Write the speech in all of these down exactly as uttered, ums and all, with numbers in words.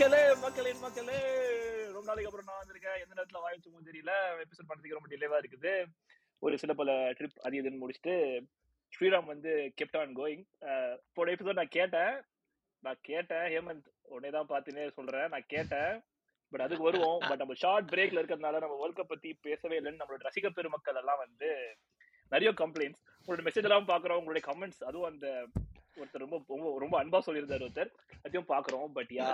மக்களே மக்களே மக்களே ரொம்ப நாளைக்கு அப்புறம் நான் வந்திருக்கேன். எந்த நேரத்துல வாய்ப்பு தெரியல, எபிசோட் பண்றதுக்கு ரொம்ப டிலேவா இருக்குது. ஒரு சில பல ட்ரிப் அதிக தினம் முடிச்சுட்டு ஸ்ரீராம் வந்து கெப்ட் ஆன் கோயிங். போன எபிசோட் நான் கேட்டேன் நான் கேட்டேன் ஹேமந்த் உடனே தான் பார்த்துன்னே சொல்றேன், நான் கேட்டேன். பட் அதுக்கு வருவோம். பட் நம்ம ஷார்ட் பிரேக்ல இருக்கிறதுனால நம்ம வேர்ல்ட் கப் பத்தி பேசவே இல்லைன்னு நம்மளோட ரசிக பெருமக்கள் எல்லாம் வந்து நிறைய கம்ப்ளைண்ட்ஸ், உங்களோட மெசேஜ் எல்லாம் பாக்குறோம், உங்களுடைய கமெண்ட்ஸ். அதுவும் அந்த ஒருத்தர் ரொம்ப ரொம்ப ரொம்ப அன்பா சொல்லியிருந்தார் ஒருத்தர், அதையும் பாக்குறோம். But yeah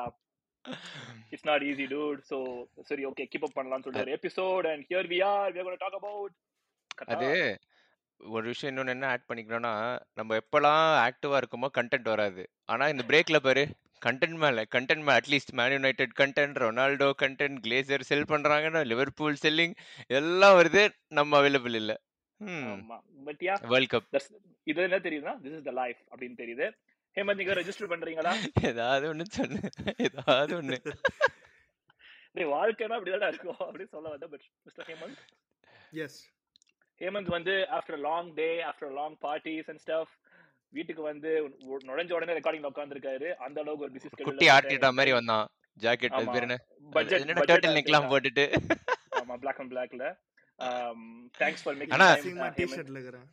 it's not easy dude, so sorry, okay, keep up பண்ணலாம் சொல்ற episode and here we are, we are going to talk about Qatar. அது ஒரு விஷயம் இன்னொன்னு என்ன ஆட் பண்ணிக்கிறோம்னா, நம்ம எப்பலாம் ஆக்டிவா இருக்குமோ கண்டென்ட் வராது. ஆனா இந்த பிரேக்ல பாரு, கண்டென்ட் மேல கண்டென்ட் மேல at least Man United content, Ronaldo content, Glazer sell பண்றாங்கன்னா லிவர்பூல் செல்லிங் எல்லாம் வருது, நம்ம அவைலபிள் இல்லை. வேர்ல்ட் கப் இது என்ன தெரியுதுன்னா this is the life அப்படின்னு தெரியுது. ஹேமந்த் நீங்க ரெஜிஸ்டர் பண்றீங்களா? ஏதாவது ஒண்ணு சொல்லு, ஏதாவது ஒண்ணு. டேய் வாழ்க்கைனா அப்படிதான் இருக்கும் அப்படி சொல்ல வந்தா. But mister Hemant, yes Hemant வந்து after a long day, after long parties and stuff, வீட்டுக்கு வந்து நுழைஞ்ச உடனே ரெக்கார்டிங்ல உட்கார்ந்திருக்காரு. அந்த அளவுக்கு ஒரு பிஸி ஸ்கெட்யூல். குட்டி ஆர்டிட்ட மாதிரி வந்தான், ஜாக்கெட் பேர்ன பட்ஜெட் என்ன டர்ட்டில் நெக்லாம் போட்டுட்டு. ஆமா black and blackல. um thanks for making time. நான் டீ-ஷர்ட் லகறேன்.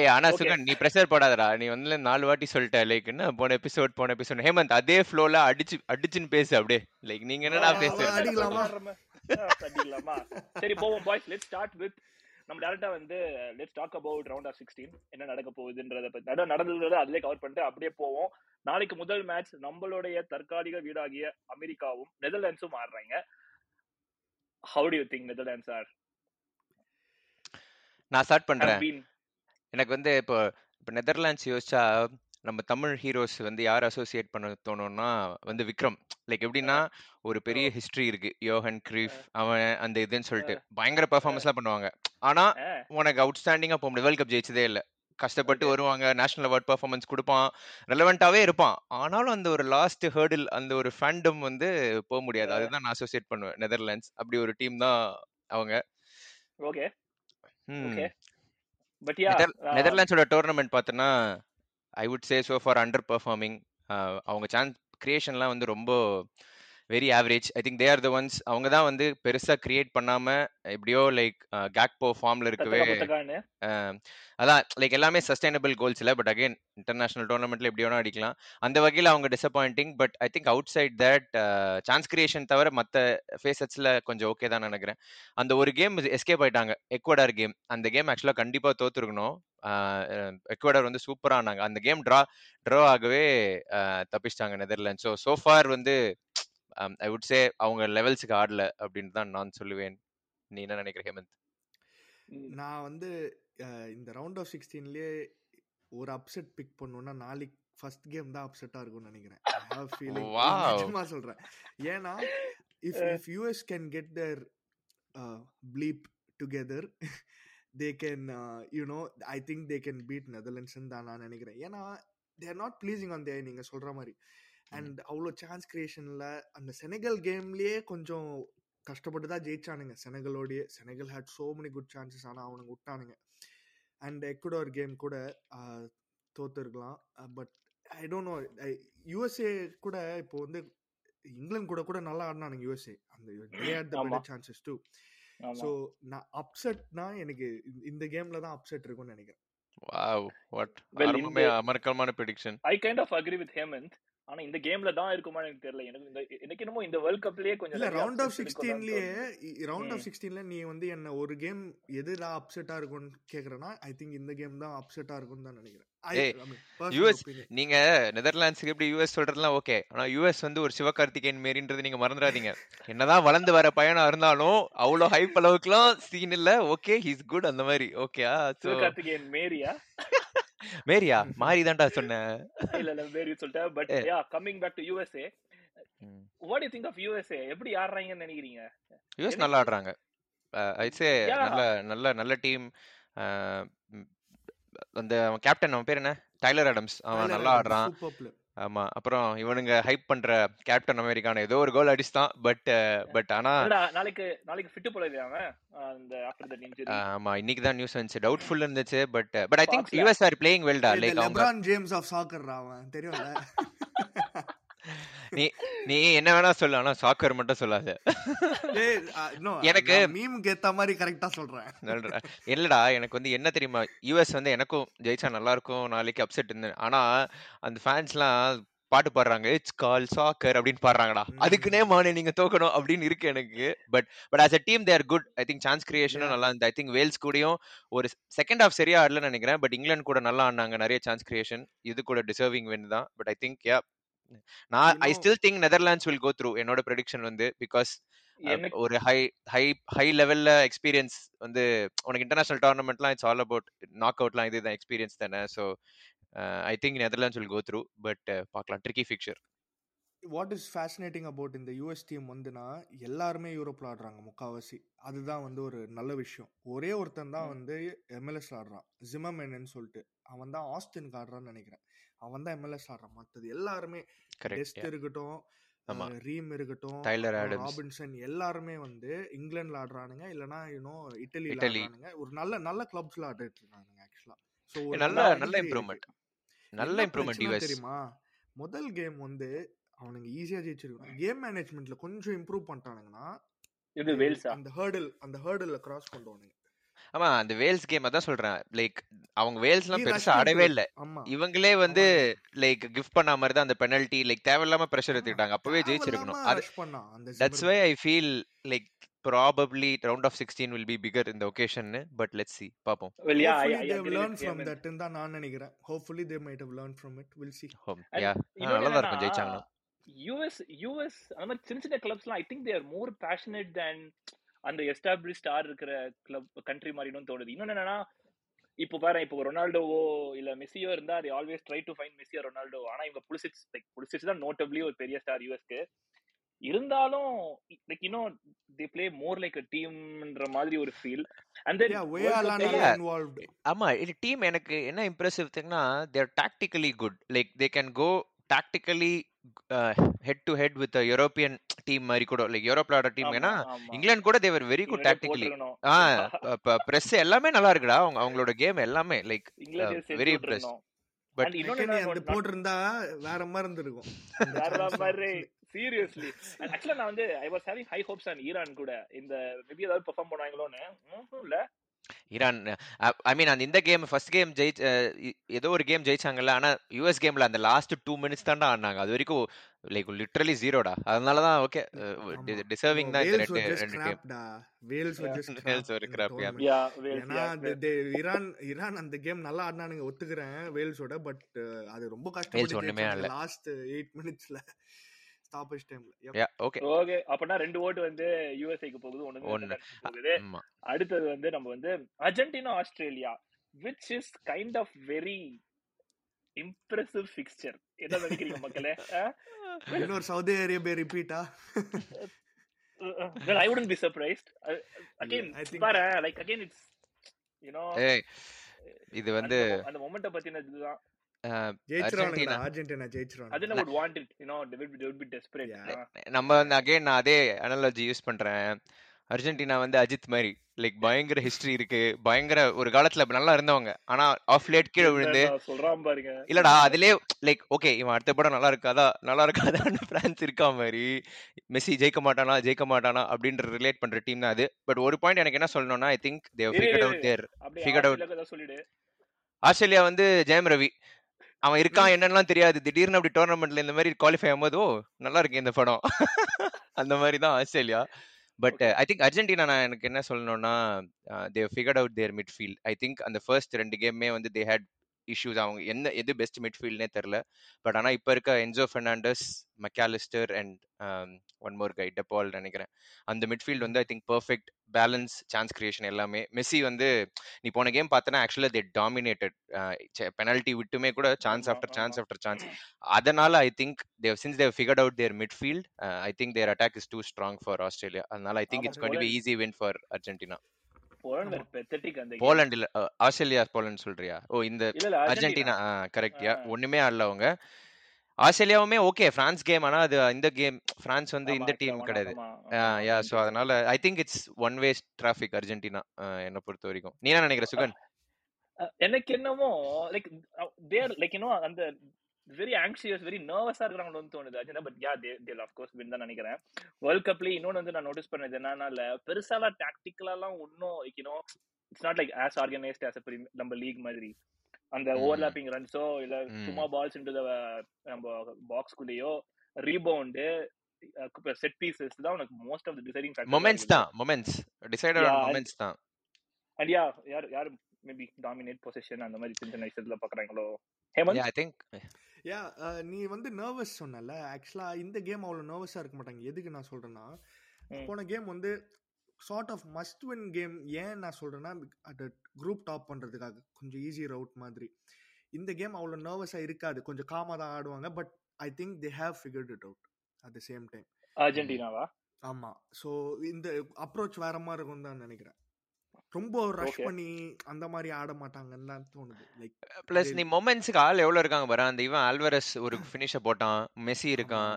ஏய் ஆனா சுகன் நீ பிரஷர் போடாதடா, நீ வந்து நாலு வாட்டி சொல்லிட்ட லைக்னா போன எபிசோட் போன எபிசோட் ஹேமந்த் அதே ஃப்ளோல அடிச்சு அடிச்சின்னு பேசு அப்படியே. லைக் நீங்க என்னடா பேசுறீங்க? அடிக்கலாமா அடிக்கலாமா? சரி போவோம் பாய்ஸ். லெட்ஸ் ஸ்டார்ட் வித் நம்ம டைரக்டா வந்து let's talk about round of sixteen. என்ன நடக்க போகுதுன்றத பத்தி அத நடந்துறத அதுலயே கவர் பண்ணிட்டு அப்படியே போவோம். நாளைக்கு முதல் மேட்ச் நம்மளுடைய தற்காலிக வீடாகிய அமெரிக்காவும் நெதர்லாண்ட்ஸும் ஆடுறாங்க. How do you think Netherlands are? நான் ஸ்டார்ட் பண்றேன். எனக்கு வந்து இப்போ இப்போ நெதர்லாண்ட்ஸ் யோசிச்சா நம்ம தமிழ் ஹீரோஸ் வந்து யார் அசோசியேட் பண்ண தோணும்னா வந்து விக்ரம். லைக் எப்படின்னா ஒரு பெரிய ஹிஸ்ட்ரி இருக்கு, யோகன் கிரீஃப் அவன் அந்த இதுன்னு சொல்லிட்டு பயங்கர பெர்ஃபார்மன்ஸ்லாம் பண்ணுவாங்க. ஆனால் உனக்கு அவுட்ஸ்டாண்டிங்காக போக முடியாது. வேர்ல்ட் கப் ஜெயிச்சதே இல்லை, கஷ்டப்பட்டு வருவாங்க, நேஷனல் அவார்ட் பெர்ஃபார்மன்ஸ் கொடுப்பான், ரெலவெண்ட்டாகவே இருப்பான். ஆனாலும் அந்த ஒரு லாஸ்ட் ஹேர்டில் அந்த ஒரு ஃபேண்டம் வந்து போக முடியாது. அதுதான் நான் அசோசியேட் பண்ணுவேன் நெதர்லாண்ட்ஸ். அப்படி ஒரு டீம் தான் அவங்க. ஓகே ஓகே பட் யா நெதர்லாண்ட்ஸோட டோர்னமெண்ட் பார்த்தோன்னா I would say so far under performing. அவங்க சான்ஸ் கிரியேஷன்லாம் வந்து ரொம்ப very average. I think they are the ones. அவங்க தான் வந்து பெருசாக கிரியேட் பண்ணாமல் எப்படியோ லைக் கேக்போ ஃபார்மில் இருக்கவே அதான் லைக் எல்லாமே சஸ்டைனபிள் கோல்ஸ் இல்லை. பட் அகெயின் இன்டர்நேஷனல் டோர்னமெண்ட்டில் எப்படி வேணா அடிக்கலாம். அந்த வகையில் அவங்க disappointing. But I think out side that chance creation தவிர மற்ற ஃபேஸட்ஸில் கொஞ்சம் ஓகே தான் நினைக்கிறேன். அந்த ஒரு கேம் எஸ்கேப் ஆகிட்டாங்க, எக்வடார் கேம். அந்த கேம் ஆக்சுவலாக கண்டிப்பாக தோற்றுருக்கணும். எக்வடார் வந்து சூப்பராக ஆனாங்க. அந்த கேம் ட்ரா ட்ரா ஆகவே தப்பிச்சிட்டாங்க நெதர்லாண்ட்ஸ். ஸோ ஸோ ஃபார் வந்து Um, I would say அவங்க லெவல்ஸ்க்கு ஆடல அப்படின்னு தான் நான் சொல்லுவேன். நீ என்ன நினைக்கிற ஹேமந்த்? நான் வந்து இந்த ரவுண்ட் ஆஃப் சிக்ஸ்டீன்லயே ஒரு அப்செட் பிக் பண்ணுனா நாளைக்கு ஃபர்ஸ்ட் கேம் தான் அப்செட்டா இருக்கும்னு நினைக்கிறேன். I have feeling நிச்சயமா சொல்றேன். ஏனா if if U S can get their uh, bleep together they can uh, you know I think they can beat Netherlands தான் நான் நினைக்கிறேன். ஏனா they are not pleasing on there நீங்க சொல்ற மாதிரி. அண்ட் அவ்வளோ சான்ஸ் கிரியேஷனில் அந்த செனகல் கேம்லேயே கொஞ்சம் கஷ்டப்பட்டு தான் ஜெயிச்சானுங்க செனகலோடையே. Senegal had so many good chances, ஆனால் அவனுங்க விட்டானுங்க. அண்ட் எக்குடோர் கேம் கூட தோற்றுருக்கலாம். But I don't know, USA கூட இப்போ வந்து இங்கிலாந்து கூட கூட நல்லா ஆடினானுங்க யூஎஸ்ஏ. அந்த they had the better chances too. So நான் அப்செட்னா எனக்கு இந்த கேமில் தான் அப்செட் இருக்கும்னு நினைக்கிறேன். வாவ் வாட் அமெரிக்கமான prediction. I kind of agree with Hemanth. ஆனா இந்த கேம்ல தான் இருக்குமான்னு எனக்கு தெரியல. எனக்கு எனக்கு என்னமோ இந்த வேர்ல்ட் கப்லயே கொஞ்சம் இல்ல. ரவுண்ட் ஆஃப் சிக்ஸ்டீன்லயே ரவுண்ட் ஆஃப் சிக்ஸ்டீன்ல நீ வந்து என்ன ஒரு கேம் எதுல அப்செட்டா இருக்கும்னு கேக்குறேன்னா ஐ திங்க் இந்த கேம் தான் அப்செட்டா இருக்கும்னு தான் நினைக்கிறேன். யூஎஸ் நீங்க நெதர்லாண்ட்ஸுக்கு எப்படி யூஎஸ் சொல்றதுலாம் ஓகே, ஆனா யூஎஸ் வந்து ஒரு சிவகார்த்திகேயன் மாரின்றது நீங்க மறந்துடாதீங்க. என்னதான் வளர்ந்து வர பயணம் இருந்தாலும் அவ்வளோ ஹைப் அளவுக்குலாம் சீன் இல்ல. ஓகே ஹி இஸ் குட் அந்த மாதிரி. ஓகே சிவகார்த்திகேயன் மாரியா மேரியா மாரி தான்டா சொன்னேன். இல்ல இல்ல மேரி சொல்லிட்டேன். But yeah coming back to USA, what do you think of U S A? எப்படி ஆடுறாங்கன்னு நினைக்கிறீங்க? யுஎஸ் நல்லா ஆடுறாங்க. ஐ சே நல்ல நல்ல நல்ல டீம். அந்த கேப்டன் அவன் பேர் என்ன, டைலர் ஆடம்ஸ், அவன் நல்லா ஆடுறான். ஆமா அப்புறம் இவனுங்க ஹைப் பண்ற கேப்டன் அமெரிக்கான ஏதோ ஒரு கோல் அடிச்சான். பட் பட் ஆனா நாளைக்கு நாளைக்கு ஃபிட் போலவே அவன் அந்த ஆஃப்டர் தி இன்ஜரி. ஆமா இன்னைக்கு தான் நியூஸ் வந்துச்சு, டவுட்ஃபுல் இருந்துச்சு. But but I think US are playing well டா. Like LeBron James of soccer அவன் தெரியும்ல. நீ நீ என்ன வேணா சொல்ல, ஆனா சாக்கர் மட்டும் சொல்லாத. எனக்கு மீம் கேத்த மாதிரி கரெக்டா சொல்றேன் சொல்றேன் இல்லடா. எனக்கு வந்து என்ன தெரியுமா, யூஎஸ் வந்து எனக்கும் ஜெயிச்சா நல்லா இருக்கும் நாளைக்கு அப்செட் இருந்தேன். ஆனா அந்த ஃபேன்ஸ் எல்லாம் பாட்டு பாடுறாங்க, இட்ஸ் கால் சாக்கர் அப்படின்னு பாடுறாங்கடா. அதுக்குன்னே மானே நீங்க தோக்கணும் அப்படின்னு இருக்கு எனக்கு. But but as a team they're good. I think chance கிரியேஷனும் நல்லா இருந்தது. ஐ திங்க் வேல்ஸ் கூடயும் ஒரு செகண்ட் ஹாஃப் சரியா ஆடலன்னு நினைக்கிறேன். பட் இங்கிலாந்து கூட நல்லா ஆனாங்க, நிறைய சான்ஸ் கிரியேஷன். இது கூட டிசர்விங் வின் தான். பட் ஐ திங்க் யா, நான் I still think Netherlands will go through. என்னோட ப்ரெடிக்ஷன் வந்து பிகாஸ் ஒரு ஹை ஹை ஹை லெவல்ல எக்ஸ்பீரியன்ஸ் வந்து உனக்கு இன்டர்நேஷனல் டோர்னமெண்ட்லாம் இட்ஸ் ஆல் அபவுட் நாக் அவுட்லாம் இதுதான் எக்ஸ்பீரியன்ஸ் தானே. So Uh, I think Netherlands will go through, but uh, paakalam tricky fixture. What is fascinating about in the U S team vandna ellarume Europe la aadranga mukavasi. Adudha vandu or nalla vishayam. Ore orthan dhaan vandu M L S la aadran, Zimmerman nu solittu avan dhaan Austin ku aadran nenikiren. Avan dhaan M L S la aadran mattathu ellarume test irukatom, ரீம் இருக்கட்டும், tailor Adams, Robinson எல்லாருமே வந்து இங்கிலாந்துல ஆடுறானுங்க, இல்லனா you know இத்தாலில ஆடுறானுங்க. ஒரு நல்ல நல்ல கிளப்ஸ்ல ஆடிட்டு இருக்கானுங்க actually. So நல்ல நல்ல இம்ப்ரூவ்மென்ட் நல்ல இம்ப்ரூவ்மெண்ட் யூஎஸ். தெரியுமா முதல் கேம் வந்து அவனுக்கு ஈஸியா ஜெயிச்சிருக்கான். கேம் மேனேஜ்மென்ட்ல கொஞ்சம் இம்ப்ரூவ் பண்ணிட்டானுங்கனா இது வேல்ஸ் அந்த ஹர்டில் அந்த ஹர்டில்ல கிராஸ் பண்ணுவானுங்க. ஆமா அந்த வேல்ஸ் கேம் அதான் சொல்றேன். லைக் அவங்க வேல்ஸ்லாம் பெருசா ஆடவே இல்ல, இவங்களே வந்து லைக் கிஃப்ட் பண்ண மாதிரி தான். அந்த பெனல்டி லைக் தேவையில்லாம பிரஷர் எடுத்துட்டாங்க, அப்பவே ஜெயிச்சிருக்கணும். That's why I feel like probably round of sixteen will be bigger in the occasion, but let's see, paapom. Well, yeah, hopefully I, I they have learned from that endha naan nenikiren. Hopefully they might have learned from it, we'll see. Home. Yeah, nalla irukku jeichanga. us us amar chinna chinna clubs la I think they are more passionate than and the established star irukra club country mari inum thodudhu. Innona enna na ipo paaren, ipo Ronaldo illa Messi irundha they always try to find Messi or Ronaldo. Ana inga Pulisic like Pulisic da notably or periya star U S ku இருந்தாலும் like you know they play more like a teamன்ற மாதிரி ஒரு feel and then yeah way all involved. ஆமா இந்த team எனக்கு என்ன impressive thingனா they are tactically good, like they can go tactically uh, head to head with a European team மாதிரி கூட. like Europeல ஆடுற டீம் ஏனா இங்கிலாந்து கூட they were very good tactically. Ah press எல்லாமே நல்லா இருக்குடா அவங்க அவங்களோட game எல்லாமே like uh, very impressive. but இன்னொன்னு அந்த போட் இருந்தா வேற மாதிரி இருந்திருக்கும், வேற மாதிரி. Seriously, and actually நான் வந்து I was having high hopes on Iran கூட இந்த maybe ஏதாவது perform பண்ணுவாங்களோன்னு. இல்ல ஈரான் ஐ மீன் அந்த இந்த கேம் ஃபர்ஸ்ட் கேம் ஜெயி ஏதோ ஒரு கேம் ஜெயிச்சாங்கல்ல, ஆனால் யூஎஸ் கேம்ல அந்த லாஸ்ட் டூ மினிட்ஸ் தான்டா ஆனாங்க. அது வரைக்கும் லைக் லிட்டரலி ஜீரோடா. அதனால தான் ஓகே டிசர்விங் தான் இந்த ரெண்டு ரெண்டு கேம். வேல்ஸ் வேல்ஸ் ஒரு crap. Yeah Wales Iran Iran அந்த கேம் நல்லா ஆடுனானுங்க ஒத்துக்கிறேன் வேல்ஸோட, பட் அது ரொம்ப கஷ்டப்பட்டு லாஸ்ட் எயிட் மினிட்ஸ்ல stoppage time. Yeah, okay. Okay, அப்பனா ரெண்டு ஓட் வந்து U S A க்கு போகுது, ஒன்னு போகுது. அடுத்து வந்து நம்ம வந்து Argentina Australia which is kind of very impressive fixture. என்ன நினைக்கிறீங்க மக்களே? இன்னொரு சவுதி அரேபியா ரிபீட்டா? Well, I wouldn't be surprised. Again, but like again it's you know Hey, இது வந்து அந்த மொமெண்ட பத்தினதுதான். நம்ம வந்து அகைன் நான் அதே அனாலஜி யூஸ் பண்றேன். அர்ஜென்டினா வந்து அஜித் மாதிரி லைக் பயங்கர ஹிஸ்டரி இருக்கு, பயங்கர ஒரு காலத்துல நல்லா இருந்தவங்க. ஆனா ஆஃப் லேட் கீழே விழுந்து சொல்றான் பாருங்க. இல்லடா அதுலயே லைக் ஓகே இவன் அடுத்த படம் நல்லா இருக்காதா நல்லா இருக்காதான்னு பிரான்ஸ் இருக்கா மாதிரி, மெஸ்ஸி ஜெயிக்க மாட்டானா ஜெயிக்க மாட்டானா அப்படின்ற ரிலேட் பண்ற டீம் தான் அது. பட் ஒரு பாயிண்ட் எனக்கு என்ன சொல்லணும்னா I think they have figured out their figured out. Australia வந்து ஜெயம் ரவி அவன் இருக்கான் என்னன்னு தெரியாது, திடீர்னு அப்படி டோர்னமெண்ட்ல இந்த மாதிரி குவாலிஃபை ஆகும்போது ஓ நல்லா இருக்கு இந்த படம் அந்த மாதிரி தான் Australia. But I think Argentina நான் எனக்கு என்ன சொல்லணும்னா they figured out their midfield. I think அந்த ஃபர்ஸ்ட் ரெண்டு கேமுமே வந்து தே ஹேட் இஷ்யூஸ். அவங்க என்ன எது பெஸ்ட் மிட் ஃபீல்ட்னே தெரில. பட் ஆனால் இப்போ இருக்க Enzo Fernandez, Mac Allister and one more guy De Paul நினைக்கிறேன், அந்த மிட்ஃபீல்டு வந்து I think perfect balance, chance creation எல்லாமே. மெஸ்ஸி வந்து நீ போன கேம் பார்த்தனா ஆக்சுவலாக தே டாமினேட்டட், பெனால்ட்டி விட்டுமே கூட chance after chance after chance. அதனால I think Dev since Dev figured out their midfield I think their attack is too strong for Australia. அதனால I think it's going to be easy win for Argentina. Poland இல்ல Australia Poland சொல்றியா? ஓ இந்த Argentina கரெக்டியா ஒண்ணுமே ஆடல அவங்க. ஆஸ்திரேலியாவுமே ஓகே பிரான்ஸ் கேம், ஆனா அது இந்த கேம் பிரான்ஸ் வந்து இந்த டீம் கிடையாது. யா சோ அதனால I think it's one way traffic Argentina என்ன பொறுத்த வரைக்கும். நீ என்ன நினைக்கிற சுகன்? எனக்கு என்னமோ like there like you know அந்த வெரி ஆங்ஸியஸ், வெரி நர்வஸா இருக்கிறாங்களோன்னு தோணுது. பட் யா தே தேல் ஆஃப் கோர்ஸ் வின் தான் நினைக்கிறேன். வேர்ல்ட் கப்லயே இன்னொன்னு வந்து நான் நோட்டீஸ் பண்ணது என்னன்னா, இல்ல பெருசாலா டாக்டிக்கலாலாம் ஒன்னும் வைக்கணும். It's not like as organised as நம்ம லீக் மாதிரி அந்த ஓவர்லாப்பிங் ரன்ஸோ இல்ல சும்மா பால்ஸ் இன்டு தி நம்ம பாக்ஸ்குள்ளேயோ ரீபவுண்டு செட் பீசஸ் தான் உனக்கு most of the deciding factor. Moments தான், மொமெண்ட்ஸ் டிசைடட் ஆன் மொமெண்ட்ஸ் தான். அண்ட் யா யார் யார் மேபி டாமினேட் பொசிஷன் அந்த மாதிரி சின்ன விஷயத்துல பாக்குறாங்களோ. ஹேமந்த் யா ஐ திங்க் யா நீ வந்து நர்வஸ் சொன்னல, ஆக்சுவலா இந்த கேம் அவ்வளவு நர்வஸா இருக்க மாட்டாங்க. எதுக்கு நான் சொல்றேன்னா, போன கேம் வந்து sort of must win game. ஏன் நான் சொல்கிறேன்னா, அது குரூப் டாப் பண்ணுறதுக்காக கொஞ்சம் ஈஸி ரவுட் மாதிரி. இந்த கேம் அவ்வளோ நர்வஸாக இருக்காது, கொஞ்சம் காமாக தான் ஆடுவாங்க. But I think they have figured it out at the same time. அர்ஜென்டினாவா? ஆமாம். ஸோ இந்த அப்ரோச் வேற மாதிரி இருக்கும்னு தான் நினைக்கிறேன். ரொம்ப ரஷ் பண்ணி அந்த மாதிரி ஆட மாட்டாங்கன்னு தான் தோணுது. லைக் பிளஸ் நீ மொமெண்ட்ஸுக்கு ஆள் எவ்வளோ இருக்காங்க பாரு. அந்த இவன் ஆல்வரஸ் ஒரு ஃபினிஷை போட்டான், மெஸ்ஸி இருக்கான்,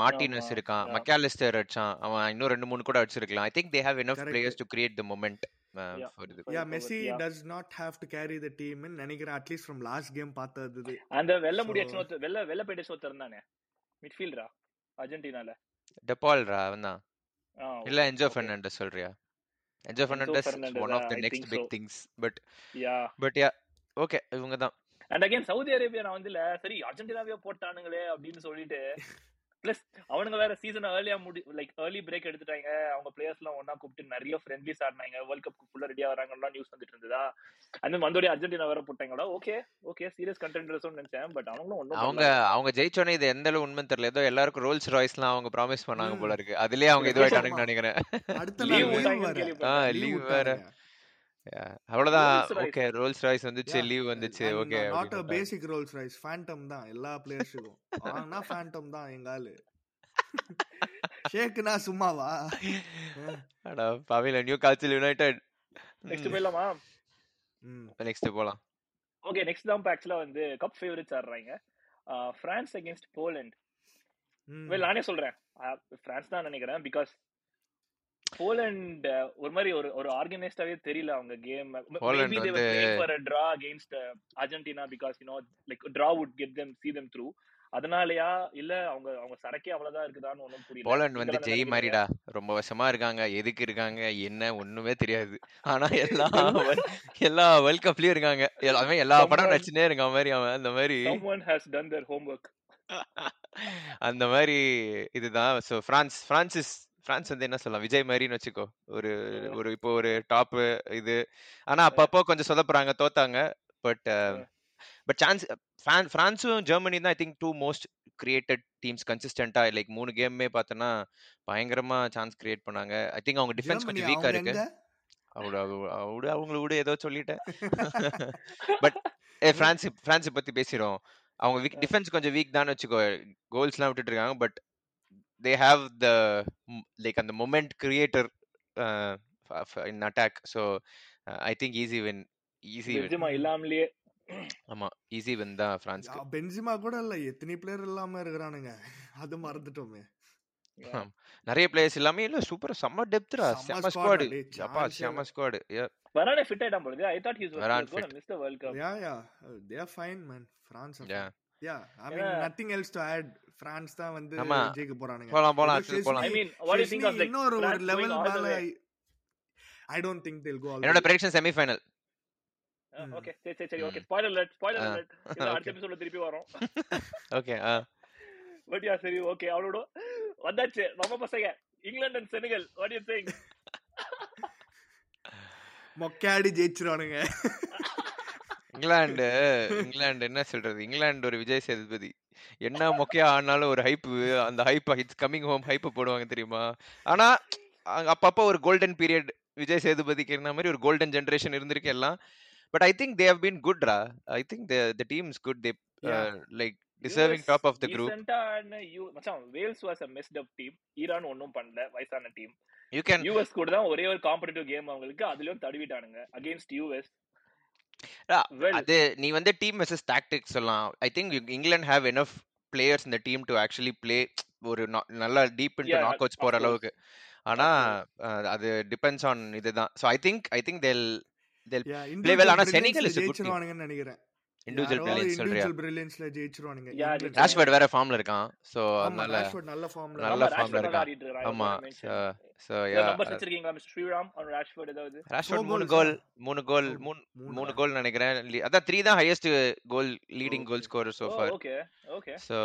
மார்டினஸ் இருக்கான், மக்காலிஸ்டர் அடிச்சான், அவன் இன்னும் ரெண்டு மூணு கூட அடிச்சிருக்கலாம். I think they have enough players to create the moment. Yeah, Messi does not have to carry the team in நினைக்கிறேன், at least from last game பார்த்தது. அந்த வெல்ல முடியச்சு வெல்ல வெல்ல பேடி சோத்தறனானே மிட்ஃபீல்டரா அர்ஜென்டினால டெபால்ரா அவனா இல்ல என்ஜோ ஃபெர்னாண்டஸ் சொல்றியா? Enzo Fernandez is one of the I next big so. things. But yeah. But yeah. Okay. இவங்க தான். And again, Saudi Arabia நான் வந்துல சரி அர்ஜென்டினாவே போட்டானுங்களே அப்படினு சொல்லிட்டு ப்ளஸ் அவனுங்க வேற season early like early break எடுத்துட்டாங்க. அவங்க பிளேயர்ஸ்லாம் ஒண்ணா கூப்பிட்டு நிறைய ஃப்ரெண்ட்லிஸ் ஆடுனாங்க. வேர்ல்ட் கப்புக்கு ஃபுல்லா ரெடியா வராங்கலாம் நியூஸ் வந்துட்டு இருந்ததா. அந்த மந்தோடி அர்ஜென்டினா வேற போட்டாங்கடா. ஓகே ஓகே சீரியஸ் கண்டெண்டர்ஸ்னு நினைச்சேன். பட் அவங்களும் ஒண்ணு அவங்க அவங்க ஜெயிச்சோனே இது எந்த அளவு உண்மை தெரியல. ஏதோ எல்லாருக்கும் ரோல்ஸ் ராய்ஸ்லாம் அவங்க ப்ராமிஸ் பண்ணாங்க போல இருக்கு. அதுலயே அவங்க இது ஆயிட்டாங்கன்னு நினைக்கிறேன். அடுத்த லீவ் ஆ லீவ் வேற அவ்வளவுதான். ஓகே ரோல்ஸ் ராய்ஸ் வந்துச்சு, லீவ் வந்துச்சு. Okay not a basic Rolls Royce, Phantom தான் எல்லா பிளேயர்ஸ்க்கும். ஆனா ஃபேண்டம் தான் எங்காலு ஷேக்னா சும்மாவா அட பாவில. நியூ கால்ச்சல் யுனைட்டட் நெக்ஸ்ட் போலாமா? ம் நெக்ஸ்ட் போலாம். ஓகே நெக்ஸ்ட் தான் பாக்ஸ்ல வந்து கப் ஃபேவரட்ஸ் ஆடுறாங்க. France against Poland. வெல் நானே சொல்றேன் பிரான்ஸ் தான் நினைக்கிறேன். பிகாஸ் போலண்ட் ஒரு மாதிரி ஒரு ஒரு ஆர்கனைஸ்டாவே தெரியல அவங்க game. Maybe they were playing for a draw against Argentina because you know like a draw would get them see them through. அதனாலயா இல்ல அவங்க அவங்க சரக்கே அவ்வளவுதான் இருக்குதான்னு ஒண்ணும் புரியல. போலண்ட் வந்து ஜெய் மாரிடா ரொம்ப வசமா இருக்காங்க. எதுக்கு இருக்காங்க என்ன ஒண்ணுமே தெரியாது. ஆனா எல்லா எல்லா வேர்ல்ட் கப்லயும் இருக்காங்க. எல்லாமே எல்லா படம் நடிச்சுனே இருக்க மாதிரி அவன் அந்த மாதிரி someone has done their homework அந்த மாதிரி இதுதான். சோ பிரான்ஸ் பிரான்சிஸ் பிரான்ஸ் வந்து என்ன சொல்லலாம், விஜய் மாதிரின்னு வச்சுக்கோ. ஒரு ஒரு இப்போ ஒரு டாப்பு இது. ஆனால் அப்பப்போ கொஞ்சம் சொதப்புறாங்க, தோத்தாங்க. பட் பட் சான்ஸ் பிரான்ஸும் ஜெர்மனி தான் I think two most created teams கன்சிஸ்டண்டாக. லைக் மூணு கேமுமே பார்த்தோன்னா பயங்கரமாக சான்ஸ் கிரியேட் பண்ணாங்க. ஐ திங்க் அவங்க டிஃபென்ஸ் கொஞ்சம் வீக்காக இருக்கு. அவ்வளோ அவ்வளோ அவங்கள விட ஏதோ சொல்லிட்டேன். பட் ஏ பிரான்ஸ் பிரான்ஸை பற்றி பேசிடுவோம். அவங்க வீக் டிஃபென்ஸ் கொஞ்சம் வீக் தான்னு வச்சுக்கோ. கோல்ஸ்லாம் விட்டுட்டு இருக்காங்க. But they have the like and the moment creator uh, in attack, so uh, I think easy win easy win. Benzema illamliye ama easy win da France ku. Benzema kuda illa ethni player illama irukraanga adu maradutome. நிறைய players illame illa super summer depth ra summer squad appa summer squad yeah varane fit aidam bolude. I thought he was going to miss the world cup. Yeah yeah they are fine man France are yeah yeah I mean yeah. nothing else to add. France தான் வந்து ஜெயிக்க போறானுங்க. போலாம் போலாம் அச்சு போலாம். I mean what do you think of like இன்னொரு level மேல I don't think they'll go all. என்னோட prediction semi final. Okay சரி சரி சரி okay spoiler alert spoiler alert இந்த அடுத்த எபிசோட்ல திருப்பி வரோம். Okay ஆ பட் யா சரி okay அவளோட வந்தாச்சு நம்ம பசங்க England and Senegal. What do you think? மொக்காடி ஜெயிச்சிரானுங்க இங்கிலாந்து. இங்கிலாந்து என்ன சொல்றது, இங்கிலாந்து ஒரு விஜய் சேதுபதி என்ன மொக்கையா ஆனாலும் ஒரு ஹைப்பு. அந்த ஹைப் இட்ஸ் கமிங் ஹோம் ஹைப்பை போடுவாங்க தெரியுமா. ஆனா அப்பப்போ ஒரு கோல்டன் பீரியட் விஜய் சேதுபதிக்கு இருந்த மாதிரி ஒரு கோல்டன் ஜென்ரேஷன் இருந்திருக்கு எல்லாம். But I think they have been good ரா. I think the the team is good. They like deserving top of the group. மச்சான் Wales was a messed up team. Iran ஒண்ணும் பண்ணல, வயசான டீம். யூ கேன் யுஎஸ் கூட தான் ஒரே ஒரு competitive game அவங்களுக்கு, அதுலயும் தடவிட்டானுங்க அகைன்ஸ்ட் யுஎஸ். அது நீ வந்து டீம் வெர்சஸ் டாக்டிக்ஸ் சொல்லலாம். I think England have enough players இந்த டீம் டு ஆக்சுவலி பிளே ஒரு நல்லா டீப் இன்டு நாக் அவுட்ஸ் போற அளவுக்கு. ஆனா அது டிபெண்ட்ஸ் ஆன் இதுதான். So I think I think they'll they'll play well. ஆனா செனகல் இஸ் குட் நினைக்கிறேன். இண்டிவிஜுவல் பிரில்லியன்ஸ் சொல்றியா? இண்டிவிஜுவல் பிரில்லியன்ஸ்ல ஜெயிச்சிருவானுங்க. ராஷ்வர்ட் வேற ஃபார்ம்ல இருக்கான். சோ அதனால ராஷ்வர்ட் நல்ல ஃபார்ம்ல நல்ல ஃபார்ம்ல இருக்கான். ஆமா. சோ யா நம்பர் வச்சிருக்கீங்களா மிஸ்டர் ஸ்ரீராம் on ராஷ்வர்ட்? ஏதாவது ராஷ்வர்ட் மூணு கோல் மூணு கோல் மூணு கோல் நினைக்கிறேன். அத மூணு தான் highest goal leading goal scorer so far. Okay okay. So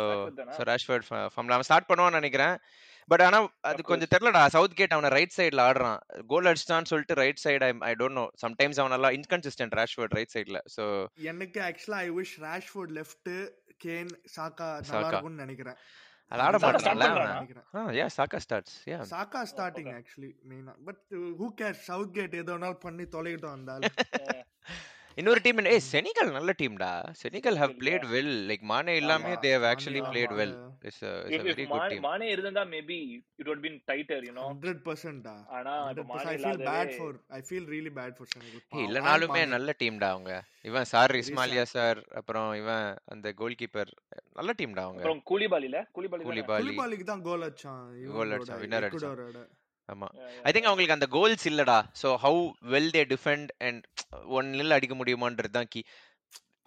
so Rashford ஃபார்ம்ல அவன் ஸ்டார்ட் பண்ணுவான்னு நினைக்கிறேன். பட் ஆனா அது கொஞ்சம் தெரியலடா. சவுத் கேட் அவனை ரைட் சைட்ல ஆடுறான், கோல் அடிச்சான்னு சொல்லிட்டு right side. I I don't know, sometimes அவன் நல்லா இன்கன்சிஸ்டன்ட் ராஷ்வர்ட் ரைட் சைட்ல. சோ எனக்கு ஆக்சுவலா I wish Rashford left, can Saka நல்லா இருக்கும்னு நினைக்கிறேன். அலாட மாட்டான்ல நினைக்கிறேன். Yeah Saka starts. Yeah Saka starting actually மெயினா. But who care, Southgate ஏதோனா பண்ணி தொலையிட்டோம் வந்தால. இன்னொரு டீம் ஏ செனிகல் நல்ல டீம்டா. Senegal have played well, like மானே இல்லாமே they have actually played well. It's a, it's a very good team. மானே இருந்தா maybe it would been tighter, you know. one hundred percent டா. ஆனா மானே இல்லாத I feel bad for I feel really bad for Senegal. இல்ல நாளுமே நல்ல டீம்டா அவங்க. இவன் சார் இஸ்மாலியா சார், அப்புறம் இவன் அந்த கோல் கீப்பர் நல்ல டீம்டா அவங்க. அப்புறம் கூலிபாலில கூலிபாலி கூலிபாலிக்கு தான் கோல் அடிச்சான். கோல் அடிச்சான், வின்னர் அடிச்சான். ஆமா, ஐ திங்க் அவங்களுக்கு அந்த கோல்ஸ் இல்லடா. So how well they defend and ஒன்னில் அடிக்க முடியுமான்றது தான் கீ.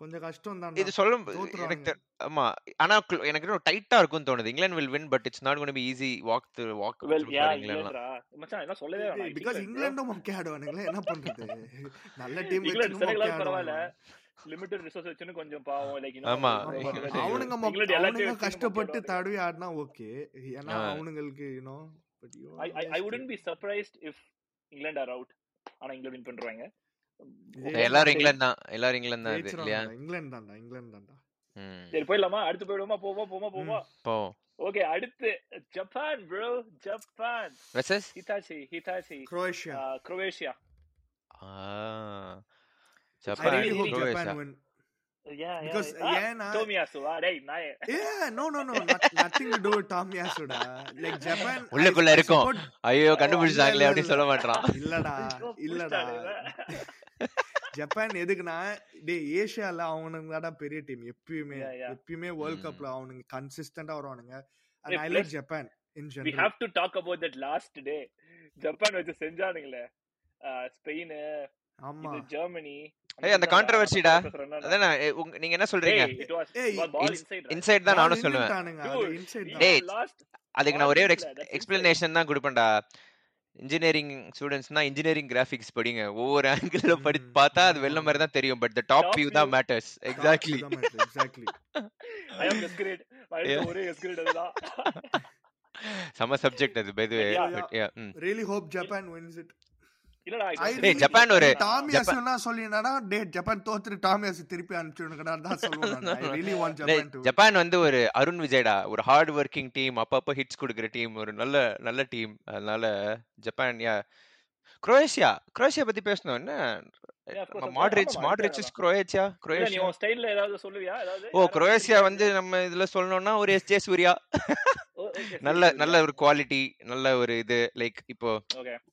கொஞ்சம் கஷ்டம் தான் இது சொல்லும் எனக்கு. ஆமா, ஆனா எனக்கு டைட்டா இருக்கும்னு தோணுது. England will win but it's not going to be easy walk to walk for England. மச்சான் என்ன சொல்லவே வேணாம், because இங்கிலாந்து மொக்க ஆடுவானுங்களே, என்ன பண்றது. நல்ல டீம் இங்கிலாந்து செலக்ட் பரவாயில்லை, லிமிட்டட் ரிசோர்ஸ் வெச்சுன்னு கொஞ்சம் பாவம். லைக் யூ நோ அவனுங்க மொக்க எல்லாரும் கஷ்டப்பட்டு தடவி ஆடுனா ஓகே. ஏனா அவங்களுக்கு you know but you I, I I wouldn't be surprised if England are out. ஆனா England win பண்றாங்க. எல்லாரும் இங்கிலாந்து தான், எல்லாரும் இங்கிலாந்து தான் இது இல்லையா? இங்கிலாந்து தான்டா, இங்கிலாந்து தான்டா. ம் சரி போய்லாமா? அடுத்து போய்டுவோமா? போவோமா போவோமா போவோமா போவோம். ஓகே, அடுத்து Japan bro. Japan versus Hitachi Hitachi Croatia Croatia. ஆ Japan Croatia. Yeah, yeah. Because yeah, na Tomiyasu, right? Yeah, no, no, no, not, nothing to do with Tomiyasu da. Like Japan. உள்ளுக்குள்ள இருக்கும். ஐயோ கண்டுபிடிச்சாங்களே அப்படி சொல்ல மாட்டறான். இல்லடா, இல்லடா. Japan எதுக்குனா டே ஏசியால அவங்கங்கடா பெரிய team எப்பவுமே. எப்பவுமே வேர்ல்ட் கப்ல அவனுங்க கன்சிஸ்டன்ட்டா வருவானுங்க. And I like Japan in general. We have to talk about that last day. Japan வந்து செஞ்சானுங்களே. ஸ்பெயின், ஆமா, ஜெர்மனி. ஏய் அந்த கான்ட்ரோவர்சிடா அதானே நீங்க என்ன சொல்றீங்க? இன்சைட் தான் நானும் சொல்லுவேன். டேய் அதுக்கு நான் ஒரே ஒரு எக்ஸ்பிளனேஷன் தான் கொடுப்பேன்டா. இன்ஜினியரிங் ஸ்டூடெண்ட்ஸ்னா இன்ஜினியரிங் கிராஃபிக்ஸ் படிங்க, ஒவ்வொரு ஆங்கிள்ல படிச்சு பார்த்தா அது வெள்ள மாதிரி தான் தெரியும். பட் தி டாப் வியூ தான் matters. Exactly exactly. I am S grade, I am ஒரே எஸ் கிரேட் அதுதான். சம சப்ஜெக்ட் அது by the way. Really hope Japan wins it. இல்லடா டேய் ஜப்பான் ஒரு டாமியாசுனா சொல்லினாடா. டேய் ஜப்பான் தோத்து டாமியாசு திருப்பி அனுப்பிச்சுடுங்கடா தான் சொல்லுவாங்க. I really want Japan to. Japan வந்து ஒரு அருண் விஜய்டா, ஒரு ஹார்ட் வர்க்கிங் டீம், அப்பப்ப ஹிட்ஸ் கொடுக்குற டீம், ஒரு நல்ல நல்ல டீம். அதனால ஜப்பான். யா குரோஷியா குரோஷியா பத்தி பேசணும். என்ன Modric Modric is Croatia Croatia. நீ உன் ஸ்டைல்ல ஏதாவது சொல்லுவியா? ஏதாவது ஓ குரோஷியா வந்து நம்ம இதுல சொல்லணும்னா ஒரு எஸ்ஜே சூர்யா. நல்ல நல்ல ஒரு குவாலிட்டி, நல்ல ஒரு இது. லைக் இப்போ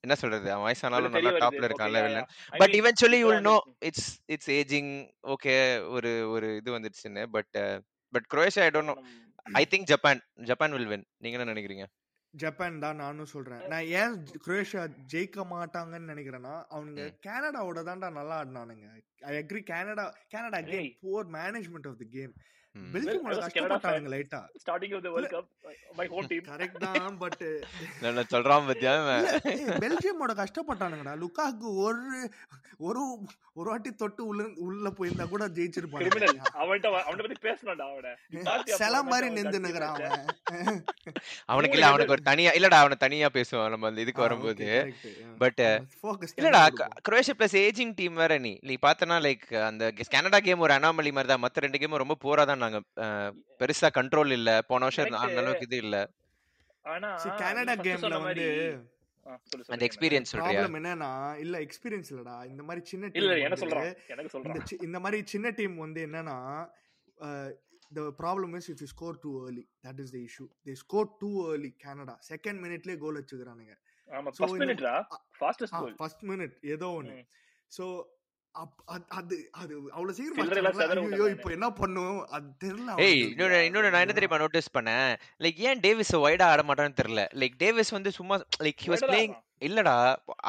என்ன சொல்றது, அவன் வயசானாலும் நல்லா டாப்ல இருக்கான்ல villain. But eventually you will know it's it's ageing. Okay ஒரு ஒரு இது வந்துருச்சுன்னு. But but Croatia I don't know. I think Japan Japan will win. நீங்க என்ன நினைக்கிறீங்க? ஜப்பான் தான் நானும் சொல்றேன். நான் ஏன் குரோஷியா ஜெயிக்க மாட்டாங்கன்னு நினைக்கிறேன்னா அவங்க கனடாவோட தான்டா நல்லா ஆடினானுங்க. I agree. Canada Canada again poor management of the game. பெல்ஜியமோட கஷ்டப்பட்டானுங்க லைட்டா starting of the world cup. My whole team correct தான். பட் நான் சொல்றேன் பத்தியா பெல்ஜியமோட கஷ்டப்பட்டானுங்கடா. லுகாக்கு ஒரு ஒரு ஒரு வாட்டி தொட்டு உள்ள உள்ள போயிருந்தா கூட ஜெயிச்சிருப்பாங்க. கிரிமினல் அவன்ட்ட அவன்ட்ட பத்தி பேசணும்டா. அவட செல மாதிரி நின்னு நிக்குறான் அவன். அவனுக்கு இல்ல, அவனுக்கு ஒரு தனியா இல்லடா, அவன தனியா பேசுவான் நம்ம அந்த இதுக்கு வரும்போது. பட் இல்லடா குரோஷியா பிளஸ் ஏஜிங் டீம் வேற. நீ நீ பார்த்தனா லைக் அந்த கனடா கேம் ஒரு அனாமலி மாதிரி தான். மத்த ரெண்டு கேமும் ரொம்ப போரா தான். நாங்க பெருசா கண்ட்ரோல் இல்ல போன வருஷம் அந்த அளவுக்கு இது இல்ல. ஆனா கனடா கேம்ல வந்து அந்த எக்ஸ்பீரியன்ஸ் சொல்றியா? ப்ராப்ளம் என்னன்னா இல்ல எக்ஸ்பீரியன்ஸ் இல்லடா, இந்த மாதிரி சின்ன டீம். இல்ல என்ன சொல்றேன் எனக்கு சொல்றேன் இந்த மாதிரி சின்ன டீம் வந்து என்னன்னா the problem is if you score too early, that is the issue. They scored too early. Canada second minute la goal achikkuraanga. ஆமா first minute la fastest goal first minute ஏதோ ஒன்னு. so அது அது அவ்வளவு சீக்கிரம் ஐயோ இப்போ என்ன பண்ணுவோம் அது தெரியல. ஏய் இன்னொரு இன்னொரு நான் என்ன தெரியுமா நோட்டீஸ் பண்ணேன், லைக் ஏன் டேவிஸ் வைடா ஆட மாட்டான்னு தெரியல. லைக் டேவிஸ் வந்து சும்மா லைக் he was playing இல்லடா